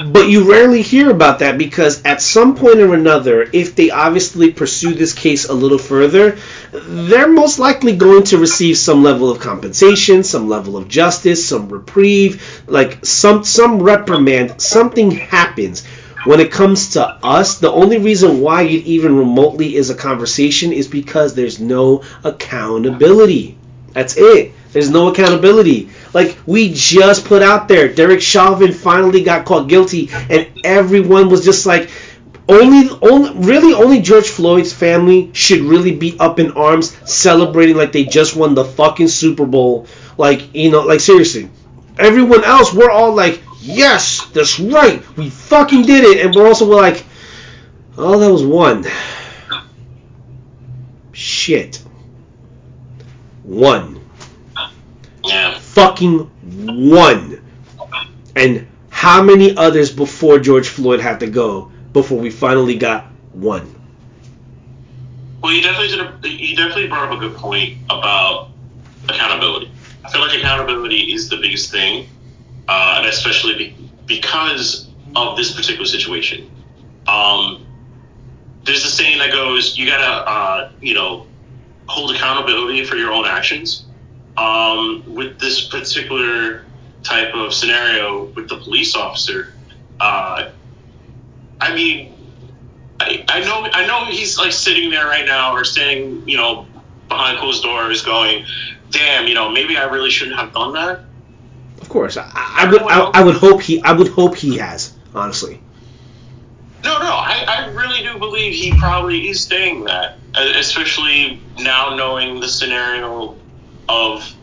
But you rarely hear about that because at some point or another, if they obviously pursue this case a little further, they're most likely going to receive some level of compensation, some level of justice, some reprieve, like some some reprimand. Something happens. When it comes to us, the only reason why it even remotely is a conversation is because there's no accountability. That's it. There's no accountability. Like, we just put out there, Derek Chauvin finally got caught guilty, and everyone was just like, only, only, really only George Floyd's family should really be up in arms celebrating like they just won the fucking Super Bowl. Like, you know, like, seriously. Everyone else, we're all like, yes, that's right, we fucking did it. And we're also we're like, oh, that was one. Shit. One. Yeah. Fucking one. And how many others before George Floyd had to go before we finally got one? Well, you definitely did a, you definitely brought up a good point about accountability. I feel like accountability is the biggest thing, uh, and especially be, because of this particular situation. Um, there's a saying that goes, you gotta, uh, you know, hold accountability for your own actions. Um, with this particular type of scenario with the police officer, uh, I mean, I, I know, I know he's like sitting there right now or sitting, you know, behind closed doors going, damn, you know, maybe I really shouldn't have done that. Of course. I, I would, I, I would hope he, I would hope he has, honestly. No, no, I, I really do believe he probably is saying that, especially now knowing the scenario of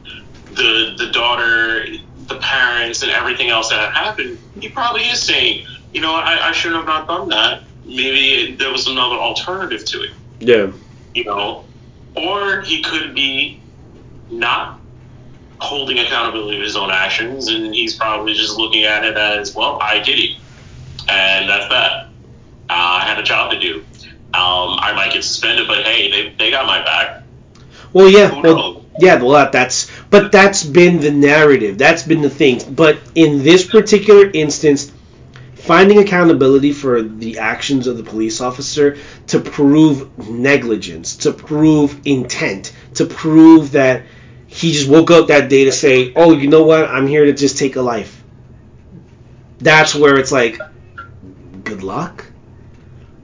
the the daughter, the parents, and everything else that happened. He probably is saying, you know, I, I shouldn't have not done that. Maybe there was another alternative to it. Yeah. You know, or he could be not holding accountability of his own actions, and he's probably just looking at it as, well, I did it, and that's that. Uh, I had a job to do. Um, I might get suspended, but hey, they they got my back. Well, yeah. Who knows? Yeah, well, that's, but that's been the narrative. That's been the thing. But in this particular instance, finding accountability for the actions of the police officer to prove negligence, to prove intent, to prove that he just woke up that day to say, oh, you know what? I'm here to just take a life. That's where it's like, good luck.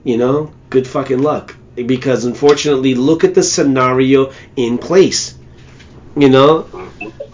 You know, good fucking luck. Because unfortunately, look at the scenario in place. You know,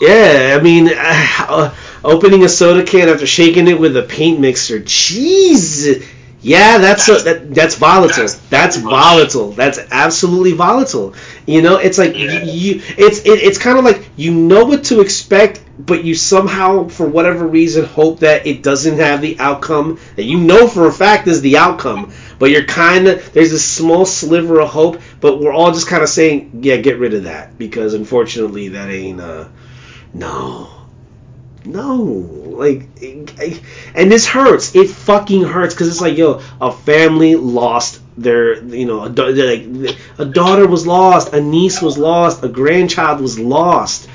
yeah, I mean, uh, opening a soda can after shaking it with a paint mixer, jeez, yeah, that's a, that, that's volatile. That's volatile. That's absolutely volatile. You know, it's like you, you it's it, it's kind of like you know what to expect, but you somehow, for whatever reason, hope that it doesn't have the outcome that you know for a fact is the outcome. But you're kind of, there's this small sliver of hope, but we're all just kind of saying, yeah, get rid of that. Because unfortunately, that ain't, uh, no. No. Like, I, and this hurts. It fucking hurts. Because it's like, yo, a family lost their, you know, a, like, a daughter was lost, a niece was lost, a grandchild was lost.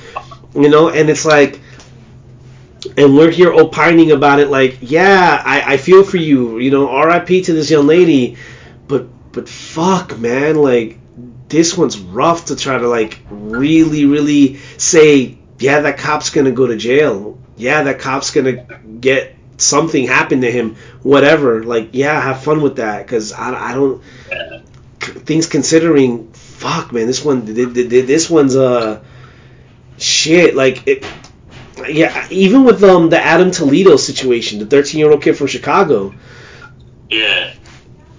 You know, and it's like, and we're here opining about it like, yeah, I, I feel for you, you know, R I P to this young lady, but but fuck, man, like, this one's rough to try to, like, really, really say, yeah, that cop's going to go to jail. Yeah, that cop's going to get something happen to him, whatever. Like, yeah, have fun with that, because I, I don't, things considering, fuck, man, this one, this one's, uh, shit, like, it... Yeah, even with um, the Adam Toledo situation, the thirteen-year-old kid from Chicago. Yeah.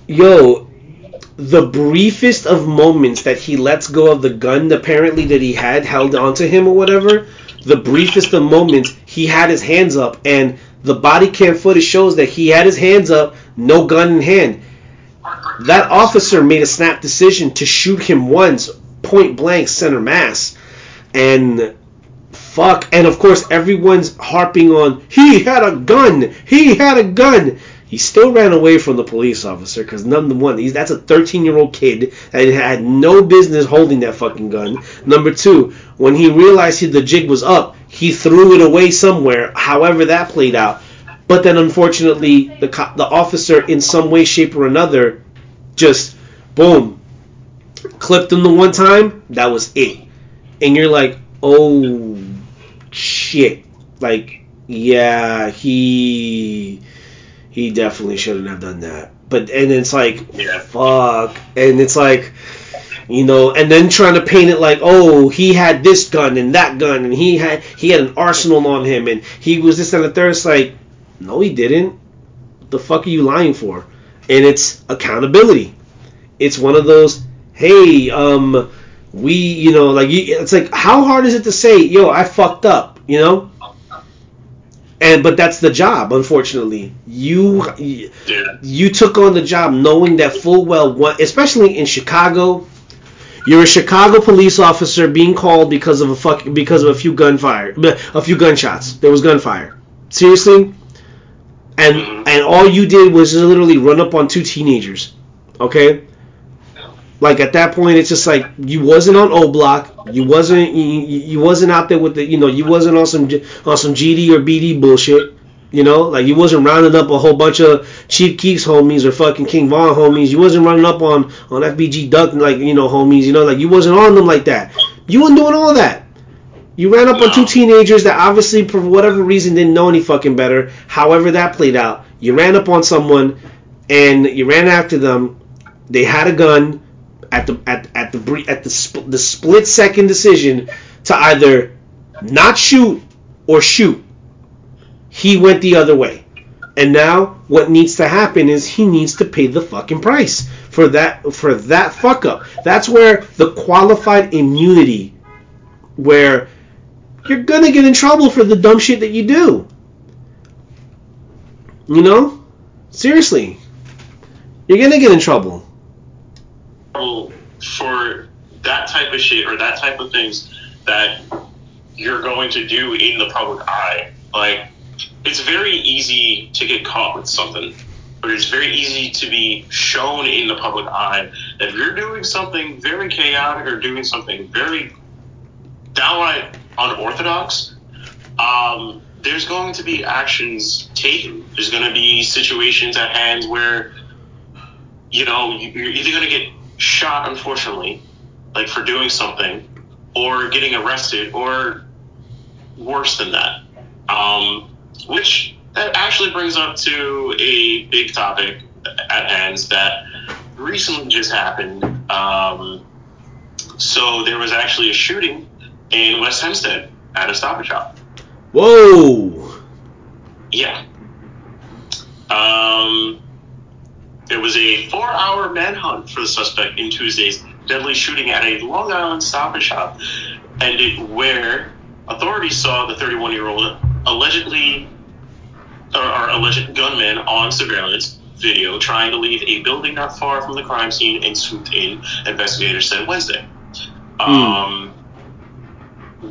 Yo, the briefest of moments that he lets go of the gun, apparently, that he had held onto him or whatever, the briefest of moments, he had his hands up, and the body cam footage shows that he had his hands up, no gun in hand. That officer made a snap decision to shoot him once, point blank, center mass, and... Fuck, and of course everyone's harping on, he had a gun, he had a gun. He still ran away from the police officer because number one, he's, that's a thirteen-year-old kid that had no business holding that fucking gun. Number two, when he realized he, the jig was up, he threw it away somewhere, however that played out. But then, unfortunately, the co- the officer, in some way, shape, or another, just, boom, clipped him the one time. That was it. And you're like, oh, shit. Like, yeah, he he definitely shouldn't have done that. But, and it's like, yeah. fuck. And it's like, you know, and then trying to paint it like, oh, he had this gun and that gun, and he had he had an arsenal on him, and he was this and the third. It's like, no, he didn't. What the fuck are you lying for? And it's accountability. It's one of those, hey, um, we, you know, like, it's like, how hard is it to say, yo, I fucked up, you know? And but that's the job, unfortunately. You yeah. you took on the job knowing that full well, one, especially in Chicago. You're a Chicago police officer being called because of a fuck because of a few gunfire, a few gunshots. There was gunfire. Seriously? And mm-hmm. and all you did was just literally run up on two teenagers. Okay? Like, at that point, it's just like, you wasn't on O Block, you wasn't, you, you wasn't out there with the, you know, you wasn't on some on some G D or B D bullshit, you know, like, you wasn't rounding up a whole bunch of Chief Keef's homies or fucking King Von homies, you wasn't running up on, on F B G Duck, like, you know, homies, you know, like, you wasn't on them like that, you weren't doing all that, you ran up on two teenagers that obviously, for whatever reason, didn't know any fucking better, however that played out, you ran up on someone, and you ran after them, they had a gun, At the at at the at the sp- the split second decision to either not shoot or shoot, he went the other way, and now what needs to happen is he needs to pay the fucking price for that for that fuck up. That's where the qualified immunity, where you're gonna get in trouble for the dumb shit that you do. You know, seriously, you're gonna get in trouble. For that type of shit or that type of things that you're going to do in the public eye. Like, it's very easy to get caught with something, but it's very easy to be shown in the public eye that if you're doing something very chaotic or doing something very downright unorthodox, um, there's going to be actions taken. There's going to be situations at hand where, you know, you're either going to get shot, unfortunately, like, for doing something, or getting arrested, or worse than that. Um, which that actually brings up to a big topic at hand that recently just happened. Um, so there was actually a shooting in West Hempstead at a Stop and Shop. Whoa! Yeah. Um... There was a four-hour manhunt for the suspect in Tuesday's deadly shooting at a Long Island Stop and Shop, ended where authorities saw the thirty-one-year-old allegedly or, or alleged gunman on surveillance video trying to leave a building not far from the crime scene and swooped in, investigators said Wednesday. Mm. Um,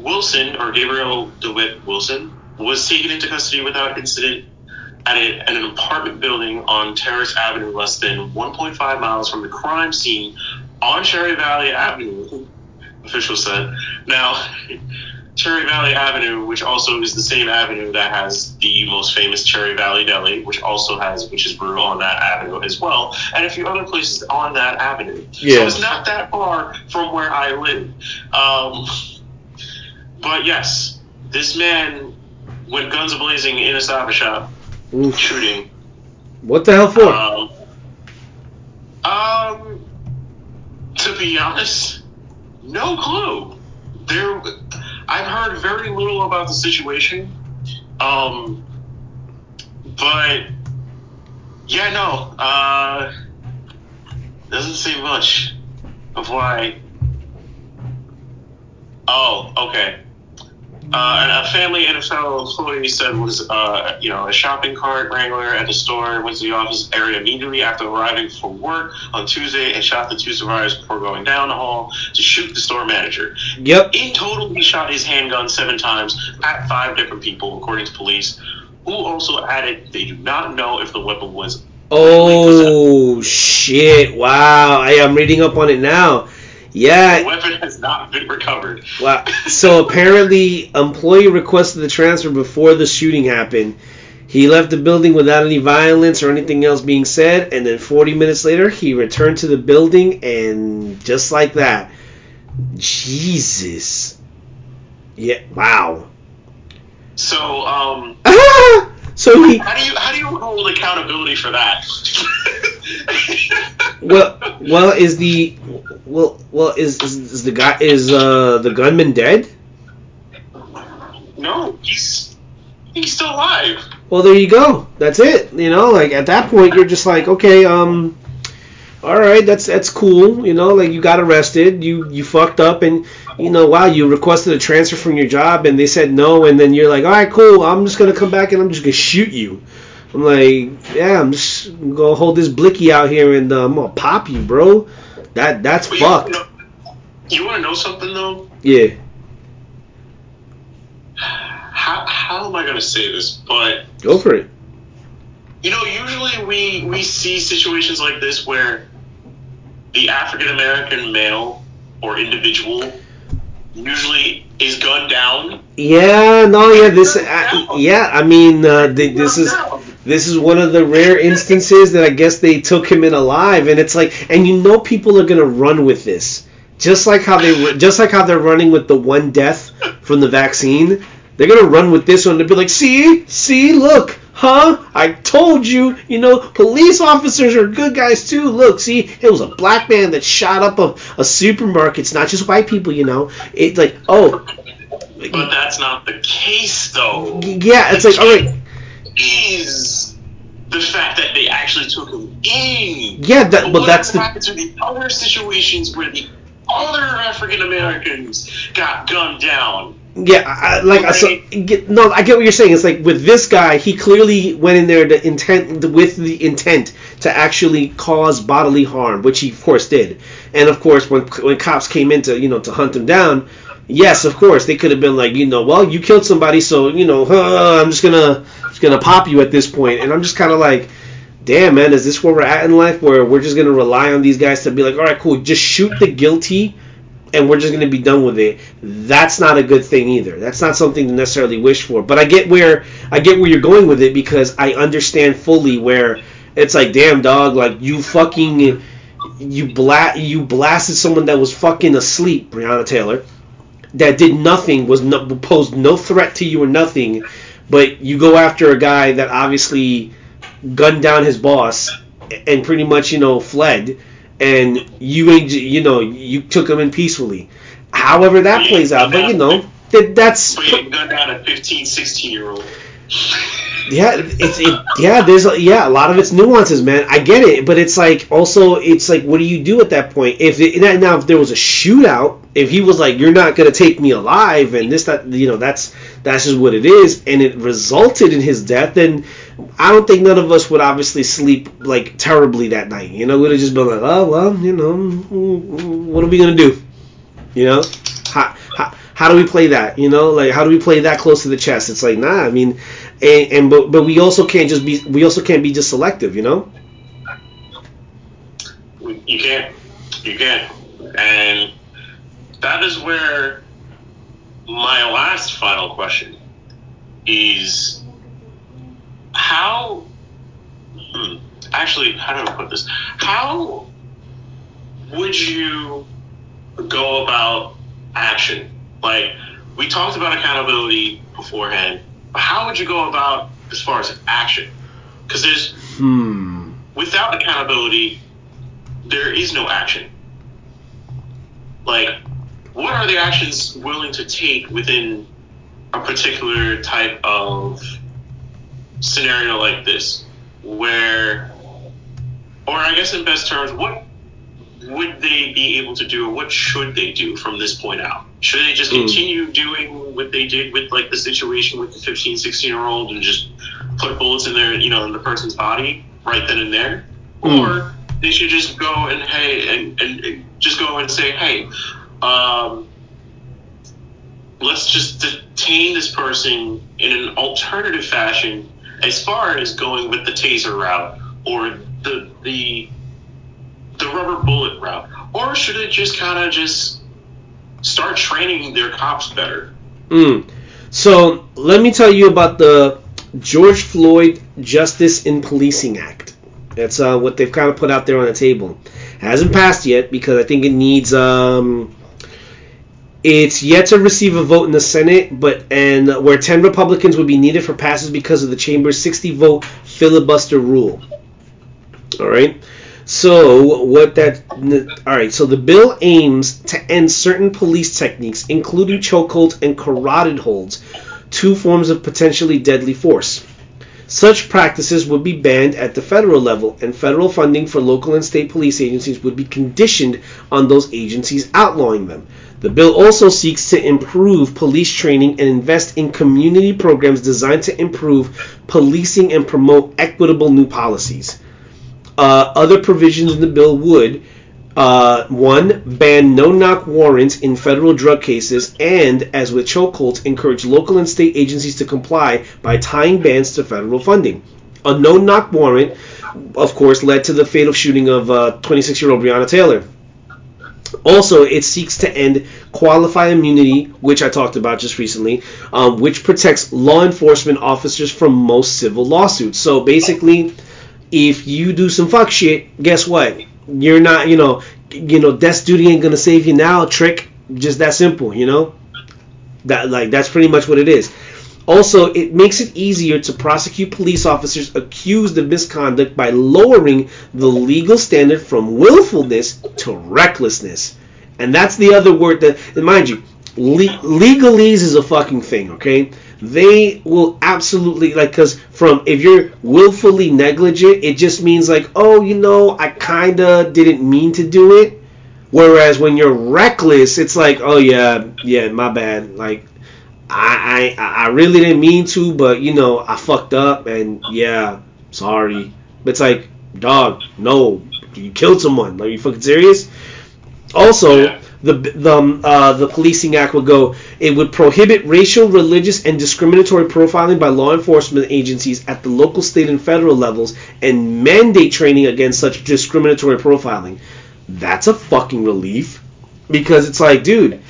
Wilson, or Gabriel DeWitt Wilson, was taken into custody without incident At, a, at an apartment building on Terrace Avenue, less than one point five miles from the crime scene on Cherry Valley Avenue, officials said. Now, Cherry Valley Avenue, which also is the same avenue that has the most famous Cherry Valley Deli, which also has Witch's Brew on that avenue as well, and a few other places on that avenue. Yes. So it's not that far from where I live. Um, but yes, this man went guns a-blazing in a Stop and Shop. Oof. Shooting. What the hell for? Um, um, to be honest, no clue. There, I've heard very little about the situation. Um, but yeah, no. Uh, doesn't say much of why. Oh, okay. Uh, a family N F L employee said was, uh, you know, a shopping cart wrangler at the store, went to the office area immediately after arriving for work on Tuesday and shot the two survivors before going down the hall to shoot the store manager. Yep. In total, he shot his handgun seven times at five different people, according to police, who also added they do not know if the weapon was. Oh, shit. Wow. I am reading up on it now. Yeah. The weapon has not been recovered. Wow. So apparently, employee requested the transfer before the shooting happened. He left the building without any violence or anything else being said, and then forty minutes later, he returned to the building, and just like that. Jesus. Yeah, wow. So, um... Ah! So he... How do you, how do you hold accountability for that? Well, well, is the... Well, well, is, is, is the guy... Is, uh, the gunman dead? No, he's... He's still alive. Well, there you go. That's it. You know, like, at that point, you're just like, okay, um... all right, that's that's cool. You know, like, you got arrested. You, you fucked up, and, you know, wow, you requested a transfer from your job, and they said no, and then you're like, all right, cool, I'm just going to come back, and I'm just going to shoot you. I'm like, yeah, I'm just going to hold this blicky out here, and uh, I'm going to pop you, bro. That That's well, fucked. You, know, you want to know something, though? Yeah. How, how am I going to say this, but... Go for it. You know, usually we, we see situations like this where... the African-American male or individual usually is gunned down. Yeah, no, yeah, this, I, yeah, I mean, uh, they, this is this is one of the rare instances that I guess they took him in alive, and it's like, and you know, people are gonna run with this, just like how they, just like how they're running with the one death from the vaccine. They're gonna run with this one. They'll be like, see, see, look. Huh? I told you, you know, police officers are good guys too. Look, see, it was a black man that shot up a, a supermarket. It's not just white people, you know. It's like, oh. But that's not the case, though. Yeah, it's the like, all right. Is the fact that they actually took him in. Yeah, that, but, but what that's the... happened to the other situations where the other African Americans got gunned down? Yeah, I, like, so, no, I get what you're saying. It's like, with this guy, he clearly went in there to intent, with the intent to actually cause bodily harm, which he, of course, did. And, of course, when when cops came in to, you know, to hunt him down, yes, of course, they could have been like, you know, well, you killed somebody, so, you know, huh, I'm just gonna, just gonna pop you at this point. And I'm just kind of like, damn, man, is this where we're at in life, where we're just gonna rely on these guys to be like, all right, cool, just shoot the guilty, and we're just going to be done with it? That's not a good thing either. That's not something to necessarily wish for. But I get where I get where you're going with it, because I understand fully where it's like, damn, dog, like, you fucking, you bla- you blasted someone that was fucking asleep, Breonna Taylor, that did nothing, was no, posed no threat to you or nothing, but you go after a guy that obviously gunned down his boss and pretty much, you know, fled. And you, you know, you took him in peacefully. However that plays out, but you know, that that's. But you gunned down a fifteen, sixteen year old. Yeah, it's it. Yeah, there's a, yeah, a lot of it's nuances, man. I get it, but it's like, also, it's like, what do you do at that point? If it, now, if there was a shootout, if he was like, you're not gonna take me alive, and this, that, you know, that's that's just what it is, and it resulted in his death, then I don't think none of us would obviously sleep, like, terribly that night. You know, we'd have just been like, oh, well, you know, what are we going to do? You know? How, how, how do we play that? You know? Like, how do we play that close to the chest? It's like, nah, I mean, and, and but, but we also can't just be, we also can't be just selective, you know? You can't. You can't. And that is where my last final question is... How, hmm, actually, how do I put this? How would you go about action? Like, we talked about accountability beforehand, but how would you go about as far as action? Because there's, hmm. without accountability, there is no action. Like, what are the actions willing to take within a particular type of scenario like this, where, or I guess in best terms, what would they be able to do, or what should they do from this point out? Should they just continue mm. doing what they did with, like, the situation with the fifteen, sixteen year old and just put bullets in their, you know, in the person's body right then and there? Mm. Or they should just go and, hey, and, and, and just go and say, hey, um, let's just detain this person in an alternative fashion, as far as going with the taser route or the the the rubber bullet route? Or should it just kind of just start training their cops better? Mm. So let me tell you about the George Floyd Justice in Policing Act. That's uh, what they've kind of put out there on the table. Hasn't passed yet because I think it needs... Um, it's yet to receive a vote in the Senate, but and where ten Republicans would be needed for passes because of the chamber's sixty-vote filibuster rule. All right. So what that all right. So the bill aims to end certain police techniques, including chokeholds and carotid holds, two forms of potentially deadly force. Such practices would be banned at the federal level, and federal funding for local and state police agencies would be conditioned on those agencies outlawing them. The bill also seeks to improve police training and invest in community programs designed to improve policing and promote equitable new policies. Uh, other provisions in the bill would, uh, one, ban no-knock warrants in federal drug cases and, as with chokeholds, encourage local and state agencies to comply by tying bans to federal funding. A no-knock warrant, of course, led to the fatal shooting of uh, twenty-six-year-old Breonna Taylor. Also, it seeks to end qualified immunity, which I talked about just recently, um, which protects law enforcement officers from most civil lawsuits. So basically, if you do some fuck shit, guess what? You're not, you know, you know, desk duty ain't gonna save you now, trick. Just that simple, you know. That like that's pretty much what it is. Also, it makes it easier to prosecute police officers accused of misconduct by lowering the legal standard from willfulness to recklessness. And that's the other word that, and mind you, le- legalese is a fucking thing, okay? They will absolutely, like, because from, if you're willfully negligent, it just means like, oh, you know, I kind of didn't mean to do it. Whereas when you're reckless, it's like, oh, yeah, yeah, my bad, like, I, I I really didn't mean to, but, you know, I fucked up, and, yeah, sorry. It's like, dog, no, you killed someone. Are you fucking serious? Also, yeah. the the um, uh, the Policing Act would go, it would prohibit racial, religious, and discriminatory profiling by law enforcement agencies at the local, state, and federal levels, and mandate training against such discriminatory profiling. That's a fucking relief, because it's like, dude...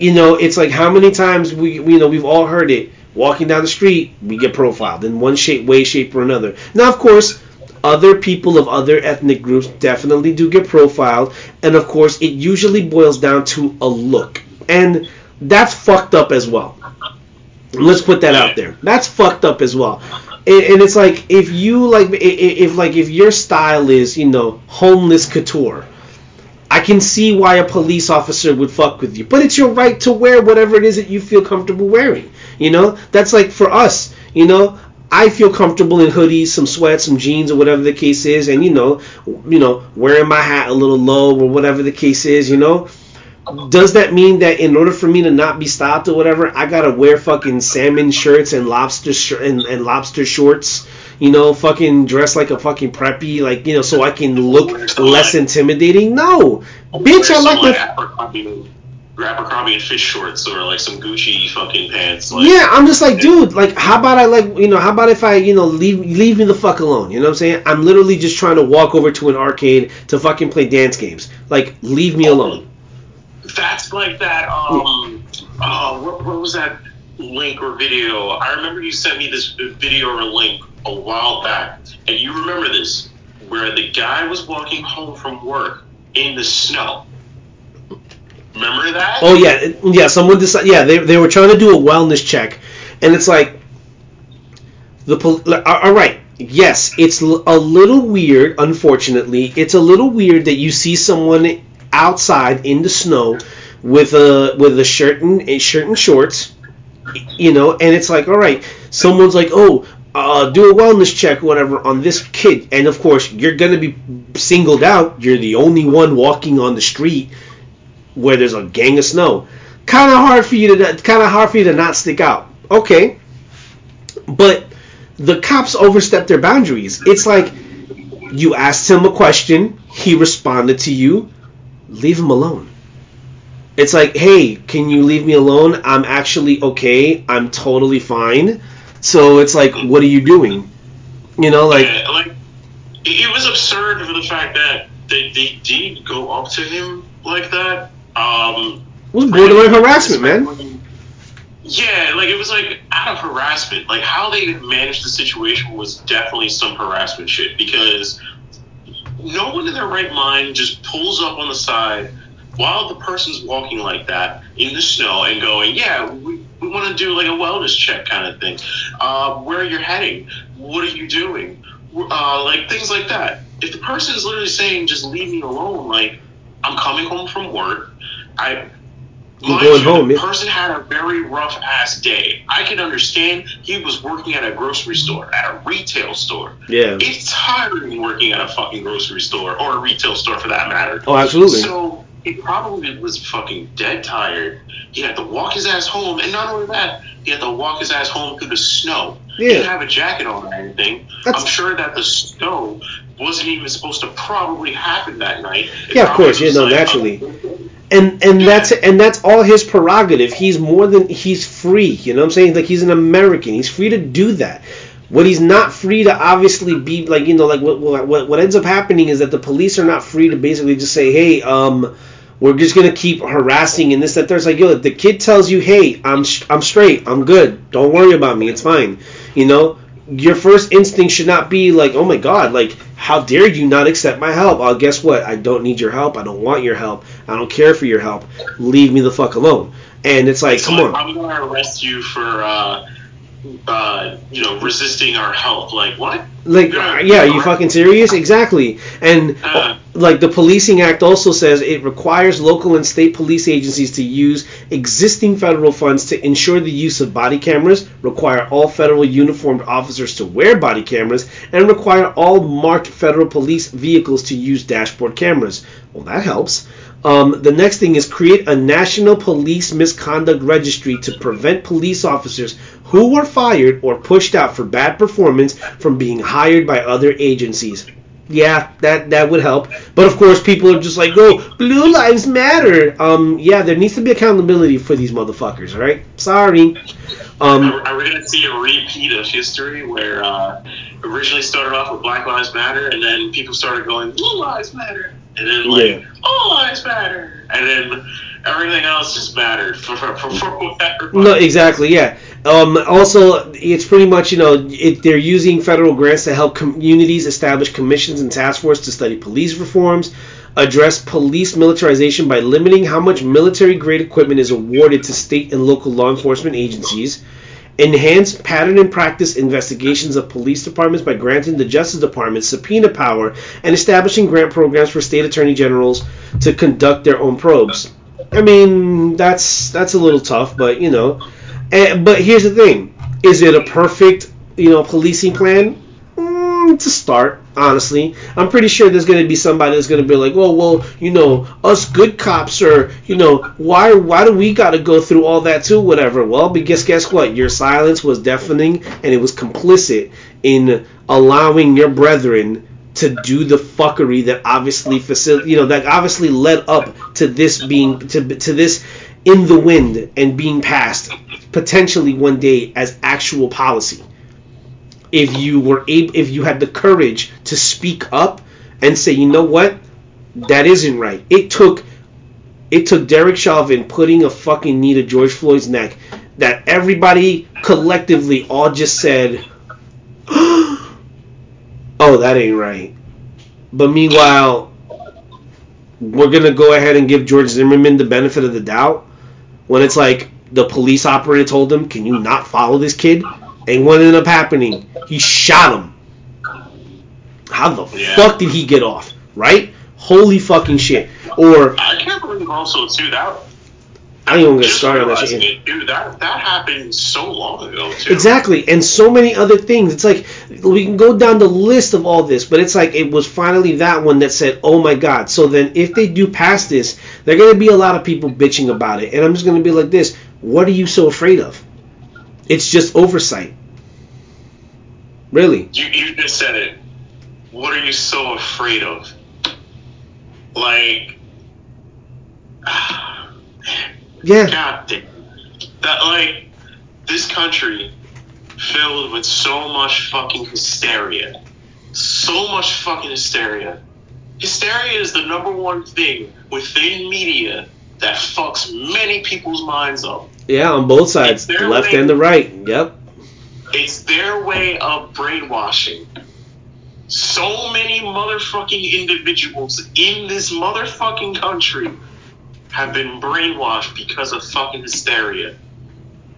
You know, it's like how many times we, we, you know, we've all heard it. Walking down the street, we get profiled in one shape, way, shape, or another. Now, of course, other people of other ethnic groups definitely do get profiled. And, of course, it usually boils down to a look. And that's fucked up as well. Let's put that out there. That's fucked up as well. And, and it's like if you, like, if like if your style is, you know, homeless couture, I can see why a police officer would fuck with you. But it's your right to wear whatever it is that you feel comfortable wearing. You know? That's like for us. You know? I feel comfortable in hoodies, some sweats, some jeans, or whatever the case is. And, you know, you know, wearing my hat a little low or whatever the case is, you know? Does that mean that in order for me to not be stopped or whatever, I got to wear fucking salmon shirts and lobster sh- and, and lobster shorts? You know, fucking dress like a fucking preppy, like, you know, so I can look less intimidating? No. Bitch, I like the... Abercrombie and fish shorts or, like, some Gucci fucking pants. Like, yeah, I'm just like, dude, like, how about I, like, you know, how about if I, you know, leave leave me the fuck alone, you know what I'm saying? I'm literally just trying to walk over to an arcade to fucking play dance games. Like, leave me alone. That's like that, um, uh, what, what was that link or video? I remember you sent me this video or link a while back, and you remember this, where the guy was walking home from work in the snow. Remember that? Oh yeah, yeah. Someone decided. Yeah, they they were trying to do a wellness check, and it's like the pol- all right. Yes, it's a little weird. Unfortunately, it's a little weird that you see someone outside in the snow with a with a shirt and a shirt and shorts, you know, and it's like, all right, someone's like, oh. Uh, do a wellness check, whatever, on this kid. And, of course, you're going to be singled out. You're the only one walking on the street where there's a gang of snow. Kind of hard for you to kind of hard for you to not stick out. Okay. But the cops overstepped their boundaries. It's like you asked him a question. He responded to you. Leave him alone. It's like, hey, can you leave me alone? I'm actually okay. I'm totally fine. So it's like, what are you doing? You know, like... Yeah, like, it was absurd for the fact that they, they did go up to him like that. Um, it was borderline harassment, man. Yeah, like, it was, like, out of harassment. Like, how they managed the situation was definitely some harassment shit, because no one in their right mind just pulls up on the side while the person's walking like that in the snow and going, yeah, we, we want to do, like, a wellness check kind of thing. Uh, where are you heading? What are you doing? Uh, like, things like that. If the person's literally saying, just leave me alone, like, I'm coming home from work, I... Mind going you, home, the yeah. person had a very rough ass day. I can understand he was working at a grocery store, at a retail store. Yeah, it's tiring working at a fucking grocery store or a retail store for that matter. Oh, absolutely. So he probably was fucking dead tired. He had to walk his ass home, and not only that, he had to walk his ass home through the snow. Yeah. He didn't have a jacket on or anything. That's... I'm sure that the snow wasn't even supposed to probably happen that night. It yeah, of course. Yeah, no, like, naturally. Oh, And and that's and that's all his prerogative. He's more than he's free. You know what I'm saying? Like, he's an American. He's free to do that. What he's not free to obviously be like, you know, like what what what ends up happening is that the police are not free to basically just say, hey, um, we're just gonna keep harassing and this that. There's like, yo, if the kid tells you, hey, I'm I'm straight, I'm good, don't worry about me, it's fine. You know, your first instinct should not be like, oh my god, like, how dare you not accept my help? Oh, guess what? I don't need your help. I don't want your help. I don't care for your help. Leave me the fuck alone. And it's like, so come on. I'm going to arrest you for, uh, uh, you know, resisting our help. Like, what? Like, yeah, yeah, are you fucking serious? Exactly. And, uh, like, the Policing Act also says it requires local and state police agencies to use existing federal funds to ensure the use of body cameras, require all federal uniformed officers to wear body cameras, and require all marked federal police vehicles to use dashboard cameras. Well, that helps. Um, the next thing is create a national police misconduct registry to prevent police officers who were fired or pushed out for bad performance from being hired by other agencies. Yeah, that, that would help. But of course, people are just like, oh, blue lives matter. Um, yeah, there needs to be accountability for these motherfuckers, all right? Sorry. Um, are, are we going to see a repeat of history where uh, originally started off with Black Lives Matter, and then people started going, blue lives matter. And then, like, yeah. all lives matter. And then everything else just mattered for, for, for, for everybody. No, exactly, yeah. Um, also, it's pretty much, you know, it, they're using federal grants to help communities establish commissions and task forces to study police reforms, address police militarization by limiting how much military-grade equipment is awarded to state and local law enforcement agencies, enhance pattern and practice investigations of police departments by granting the Justice Department subpoena power and establishing grant programs for state attorney generals to conduct their own probes. I mean, that's that's a little tough, but, you know. And, but here's the thing. Is it a perfect, you know, policing plan? Mm, to start, honestly. I'm pretty sure there's going to be somebody that's going to be like, well, well, you know, us good cops are, you know, why why do we got to go through all that too, whatever? Well, but guess, guess what? Your silence was deafening, and it was complicit in allowing your brethren to do the fuckery that obviously facil- you know, that obviously led up to this being, to to this in the wind and being passed potentially one day as actual policy. If you were able, if you had the courage to speak up and say, you know what, that isn't right. It took, it took Derek Chauvin putting a fucking knee to George Floyd's neck that everybody collectively all just said, oh, that ain't right. But meanwhile, we're gonna go ahead and give George Zimmerman the benefit of the doubt when it's like the police operator told him, can you not follow this kid? And what ended up happening? He shot him. How the yeah. fuck did he get off? Right? Holy fucking shit. Or I can't believe also too that I ain't even gonna start on that shit. It, dude, that, that happened so long ago too. Exactly, and so many other things. It's like we can go down the list of all this, but it's like it was finally that one that said, oh my god. So then if they do pass this, there are gonna be a lot of people bitching about it. And I'm just gonna be like this, what are you so afraid of? It's just oversight. Really. You you just said it. What are you so afraid of? Like yeah. God damn. That, like, this country filled with so much fucking hysteria. So much fucking hysteria. Hysteria is the number one thing within media that fucks many people's minds up. Yeah, on both sides, the left way, and the right. Yep. It's their way of brainwashing. So many motherfucking individuals in this motherfucking country have been brainwashed because of fucking hysteria.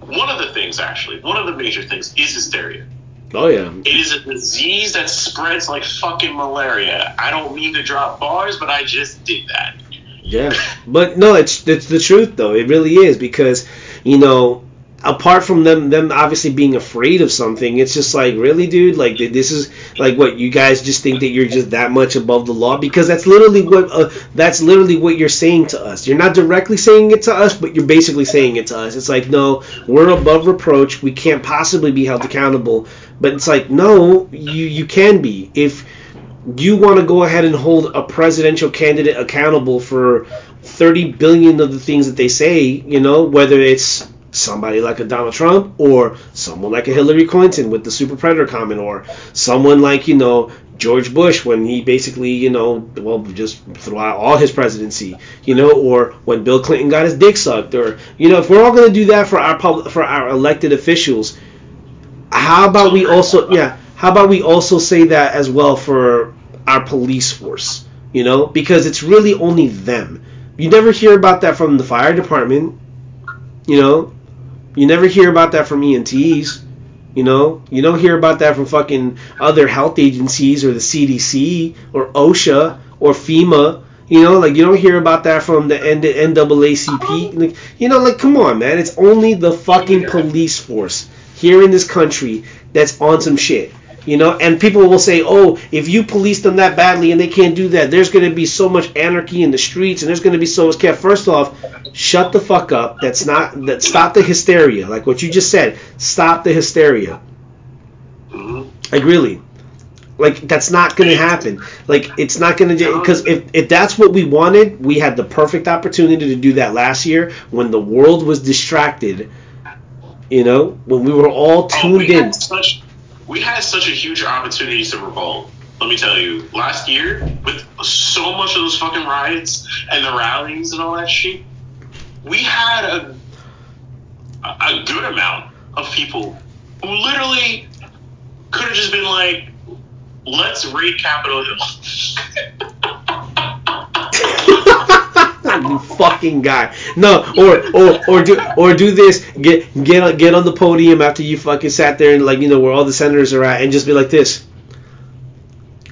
One of the things, actually, one of the major things is hysteria. Oh, yeah. It is a disease that spreads like fucking malaria. I don't mean to drop bars, but I just did that. Yeah. But no, it's, it's the truth, though. It really is, because, you know, apart from them them obviously being afraid of something, it's just like, really, dude? Like, this is, like, what, you guys just think that you're just that much above the law? Because that's literally what uh, that's literally what you're saying to us. You're not directly saying it to us, but you're basically saying it to us. It's like, no, we're above reproach. We can't possibly be held accountable. But it's like, no, you, you can be. If you want to go ahead and hold a presidential candidate accountable for thirty billion of the things that they say, you know, whether it's somebody like a Donald Trump or someone like a Hillary Clinton with the super predator comment, or someone like, you know, George Bush when he basically, you know, well, just throughout all his presidency, you know, or when Bill Clinton got his dick sucked, or, you know, if we're all going to do that for our public, for our elected officials, how about we also, yeah, how about we also say that as well for our police force, you know, because it's really only them. You never hear about that from the fire department, you know. You never hear about that from E M Ts, you know. You don't hear about that from fucking other health agencies or the C D C or OSHA or FEMA, you know. Like, you don't hear about that from the N double A C P. Like, you know, like, come on, man. It's only the fucking police force here in this country that's on some shit, you know. And people will say, oh, if you police them that badly and they can't do that, there's going to be so much anarchy in the streets and there's going to be so much chaos. First off, shut the fuck up. That's not that. Stop the hysteria. Like what you just said, stop the hysteria. Like, really, like, that's not going to happen. Like, it's not going to, because if, if that's what we wanted, we had the perfect opportunity to do that last year when the world was distracted, you know, when we were all tuned oh, we in. Such, we had such a huge opportunity to revolt. Let me tell you, last year, with so much of those fucking riots and the rallies and all that shit, we had a a good amount of people who literally could have just been like, let's raid Capitol Hill. You fucking guy. No, or or or do or do this. Get get get on the podium after you fucking sat there and, like, you know, where all the senators are at, and just be like this.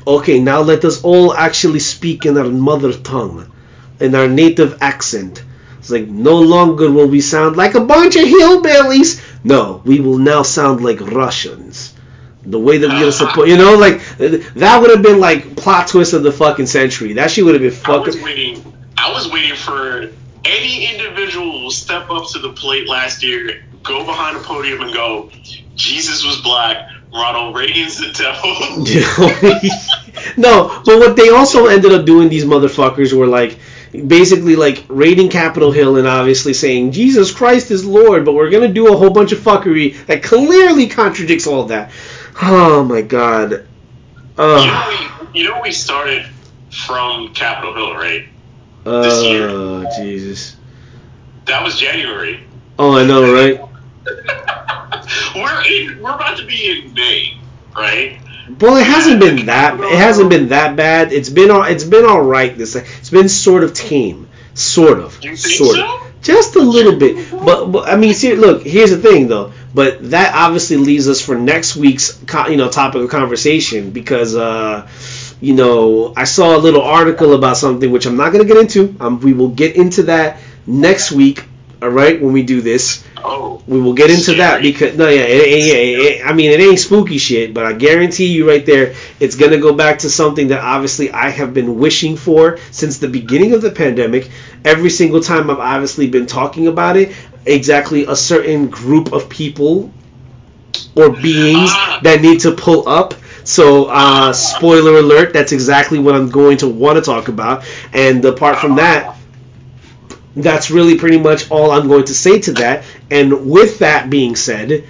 Okay, now let us all actually speak in our mother tongue, in our native accent. It's like, no longer will we sound like a bunch of hillbillies. No, we will now sound like Russians. The way that we gotta support, you know, like, that would have been like plot twist of the fucking century. That shit would have been fucking. I was waiting for any individual who step up to the plate last year, go behind the podium and go, Jesus was black, Ronald Reagan's the devil. No, but what they also ended up doing, these motherfuckers, were like, basically like raiding Capitol Hill and obviously saying Jesus Christ is Lord, but we're going to do a whole bunch of fuckery that clearly contradicts all that. Oh my God. Uh, you, know, we, you know we started from Capitol Hill, right? This year. Oh, Jesus. That was January. Oh, I know, right? we're in, we're about to be in May, right? Well, it hasn't been that it hasn't been that bad. It's been all it's been all right this it's been sort of tame, sort of. You think sort so? Of. Just a little bit. But, but I mean, see, look, here's the thing though. But that obviously leaves us for next week's, you know, topic of conversation, because uh you know, I saw a little article about something, which I'm not going to get into. Um, we will get into that next week, all right, when we do this. Oh, we will get into scary. That because, no, yeah, it, it, it, it, I mean, it ain't spooky shit, but I guarantee you right there, it's going to go back to something that obviously I have been wishing for since the beginning of the pandemic. Every single time I've obviously been talking about it, exactly a certain group of people or beings that need to pull up. So, uh, spoiler alert, that's exactly what I'm going to want to talk about. And apart from that, that's really pretty much all I'm going to say to that. And with that being said,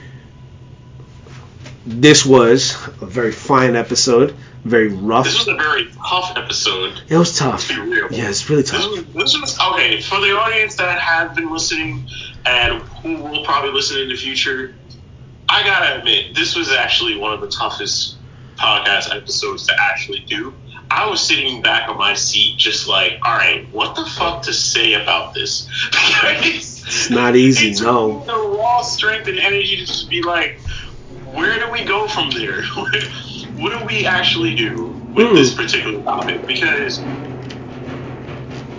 this was a very fine episode very rough. This was a very tough episode. It was tough. To be real. Yeah, it's really tough. This was, this was okay for the audience that have been listening and who will probably listen in the future. I gotta admit, this was actually one of the toughest podcast episodes to actually do. I was sitting back on my seat, just like, all right, what the fuck to say about this? It's not easy, it's no. The raw strength and energy to just be like, where do we go from there? What do we actually do with mm. this particular topic? Because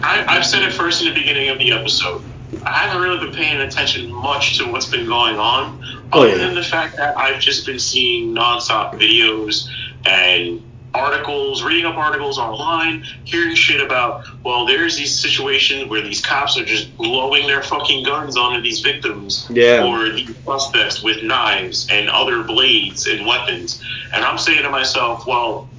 I, I've said it first in the beginning of the episode. I haven't really been paying attention much to what's been going on, oh, other yeah. than the fact that I've just been seeing nonstop videos and articles, reading up articles online, hearing shit about, well, there's these situations where these cops are just blowing their fucking guns onto these victims yeah. or these suspects with knives and other blades and weapons. And I'm saying to myself, well,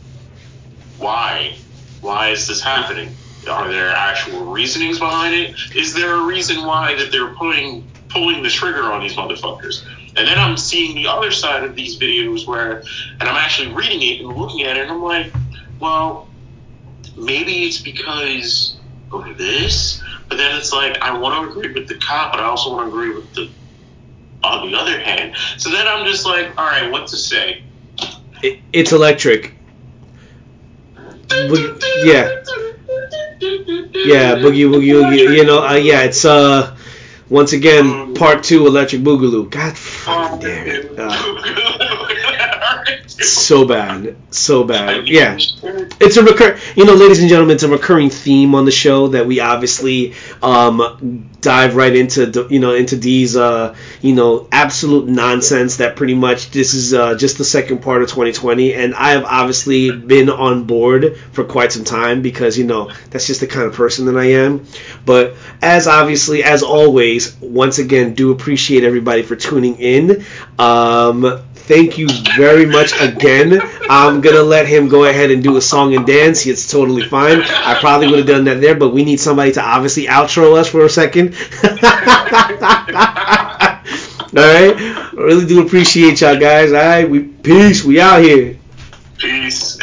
why? Why is this happening? Are there actual reasonings behind it? Is there a reason why that they're putting pulling the trigger on these motherfuckers? And then I'm seeing the other side of these videos where, and I'm actually reading it and looking at it, and I'm like, well, maybe it's because of this, but then it's like, I want to agree with the cop, but I also want to agree with the, on the other hand. So then I'm just like, all right, what to say? It, it's electric. Yeah. Yeah, Boogie Woogie Woogie, you know, uh, yeah, it's, uh, once again, part two, Electric Boogaloo. God fucking damn it. Uh, so bad. So bad. Yeah. It's a recur... You know, ladies and gentlemen, it's a recurring theme on the show that we obviously um, dive right into, you know, into these, uh, you know, absolute nonsense that pretty much this is uh, just the second part of twenty twenty. And I have obviously been on board for quite some time because, you know, that's just the kind of person that I am. But as obviously, as always, once again, do appreciate everybody for tuning in. Um... Thank you very much again. I'm going to let him go ahead and do a song and dance. It's totally fine. I probably would have done that there, but we need somebody to obviously outro us for a second. All right? I really do appreciate y'all guys. All right? We, peace. We out here. Peace.